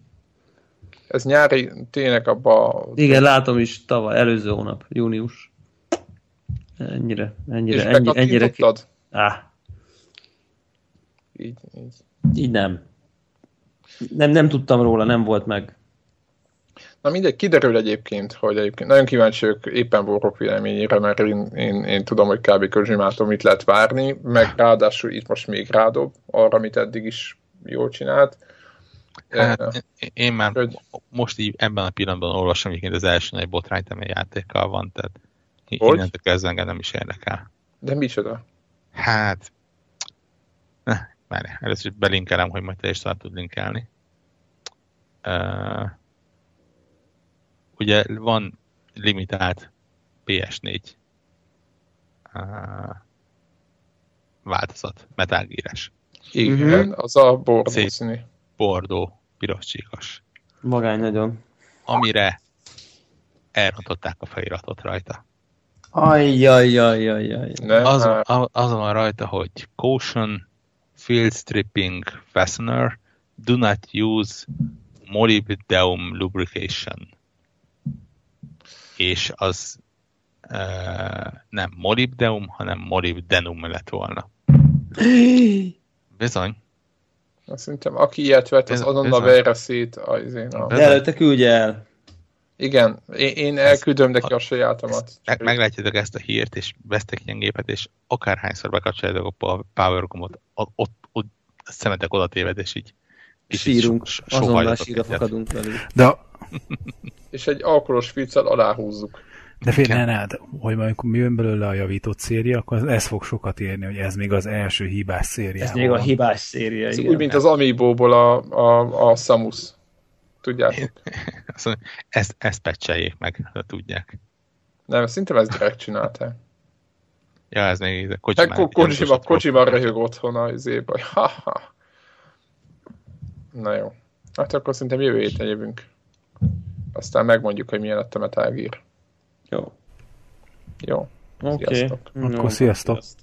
Ez nyári tényleg abba... Igen, látom is tavaly, előző hónap, június. Ennyire, ennyire, és ennyi, ennyire... És megkattintottad? Á. Így, így. Így nem. nem. Nem tudtam róla, nem volt meg. Na mindegy, kiderül egyébként, hogy egyébként nagyon kíváncsiak éppen Warhook véleményére, mert én, én, én tudom, hogy kb. Kojimától mit lehet várni, meg ráadásul itt most még rádob arra, amit eddig is jól csinált. Hát, én, én már hogy... most így ebben a pillanatban olvasom egyébként az első nagy botrányt, amely játékkal van, tehát hogy? Innentől kezdve engem nem is érdekel. De micsoda? Hát, ne, várj, először is belinkelem, hogy majd te is talán tud linkelni. Uh, ugye van limitált pé es négy uh, változat, Metal Gear-es. Igen, uh-huh. Az a bordó szép, színi. Bordó, piros csíkos. Magány nagyon. Amire elrontották a feliratot rajta. Ajjajjajjajjaj. Azon, azon van rajta, hogy caution, field stripping fastener, do not use molybdenum lubrication. és az uh, nem Molibdeum, hanem Molibdenum lett volna. Bizony. Azt szerintem, aki ilyet vett, az azonnal beérre szét. De előtte küldj el. Igen, én, én elküldöm neki a sajátomat. Meglátjátok ezt a hírt, és vesztek ilyen gépet, és akárhányszor bekapcsoljátok a powergomot, ott, ott, ott a szemetek oda téved, és így sírunk, so, so azonnal sírra fakadunk velük. De... és egy alkoholos filccel aláhúzzuk. De félre, ne, hogy majd mi jön belőle a javított széria, akkor ez fog sokat érni, hogy ez még az első hibás széria. Ez még a hibás széria, igen. Úgy, mint az amiibóból a, a, a Samus. Tudjátok? Ezt, ezt pecseljék meg, ha tudják. Nem, szerintem ezt direkt csinálták. Ja, ez még Kojima. Kojima, Kojima röhög otthon a zébaj. Ha-ha. Na jó. Hát akkor szerintem jövő héten jövünk. Aztán megmondjuk, hogy milyen lett a Metal Gear. Jó. Jó. Oké. Okay. Akkor sziasztok. sziasztok.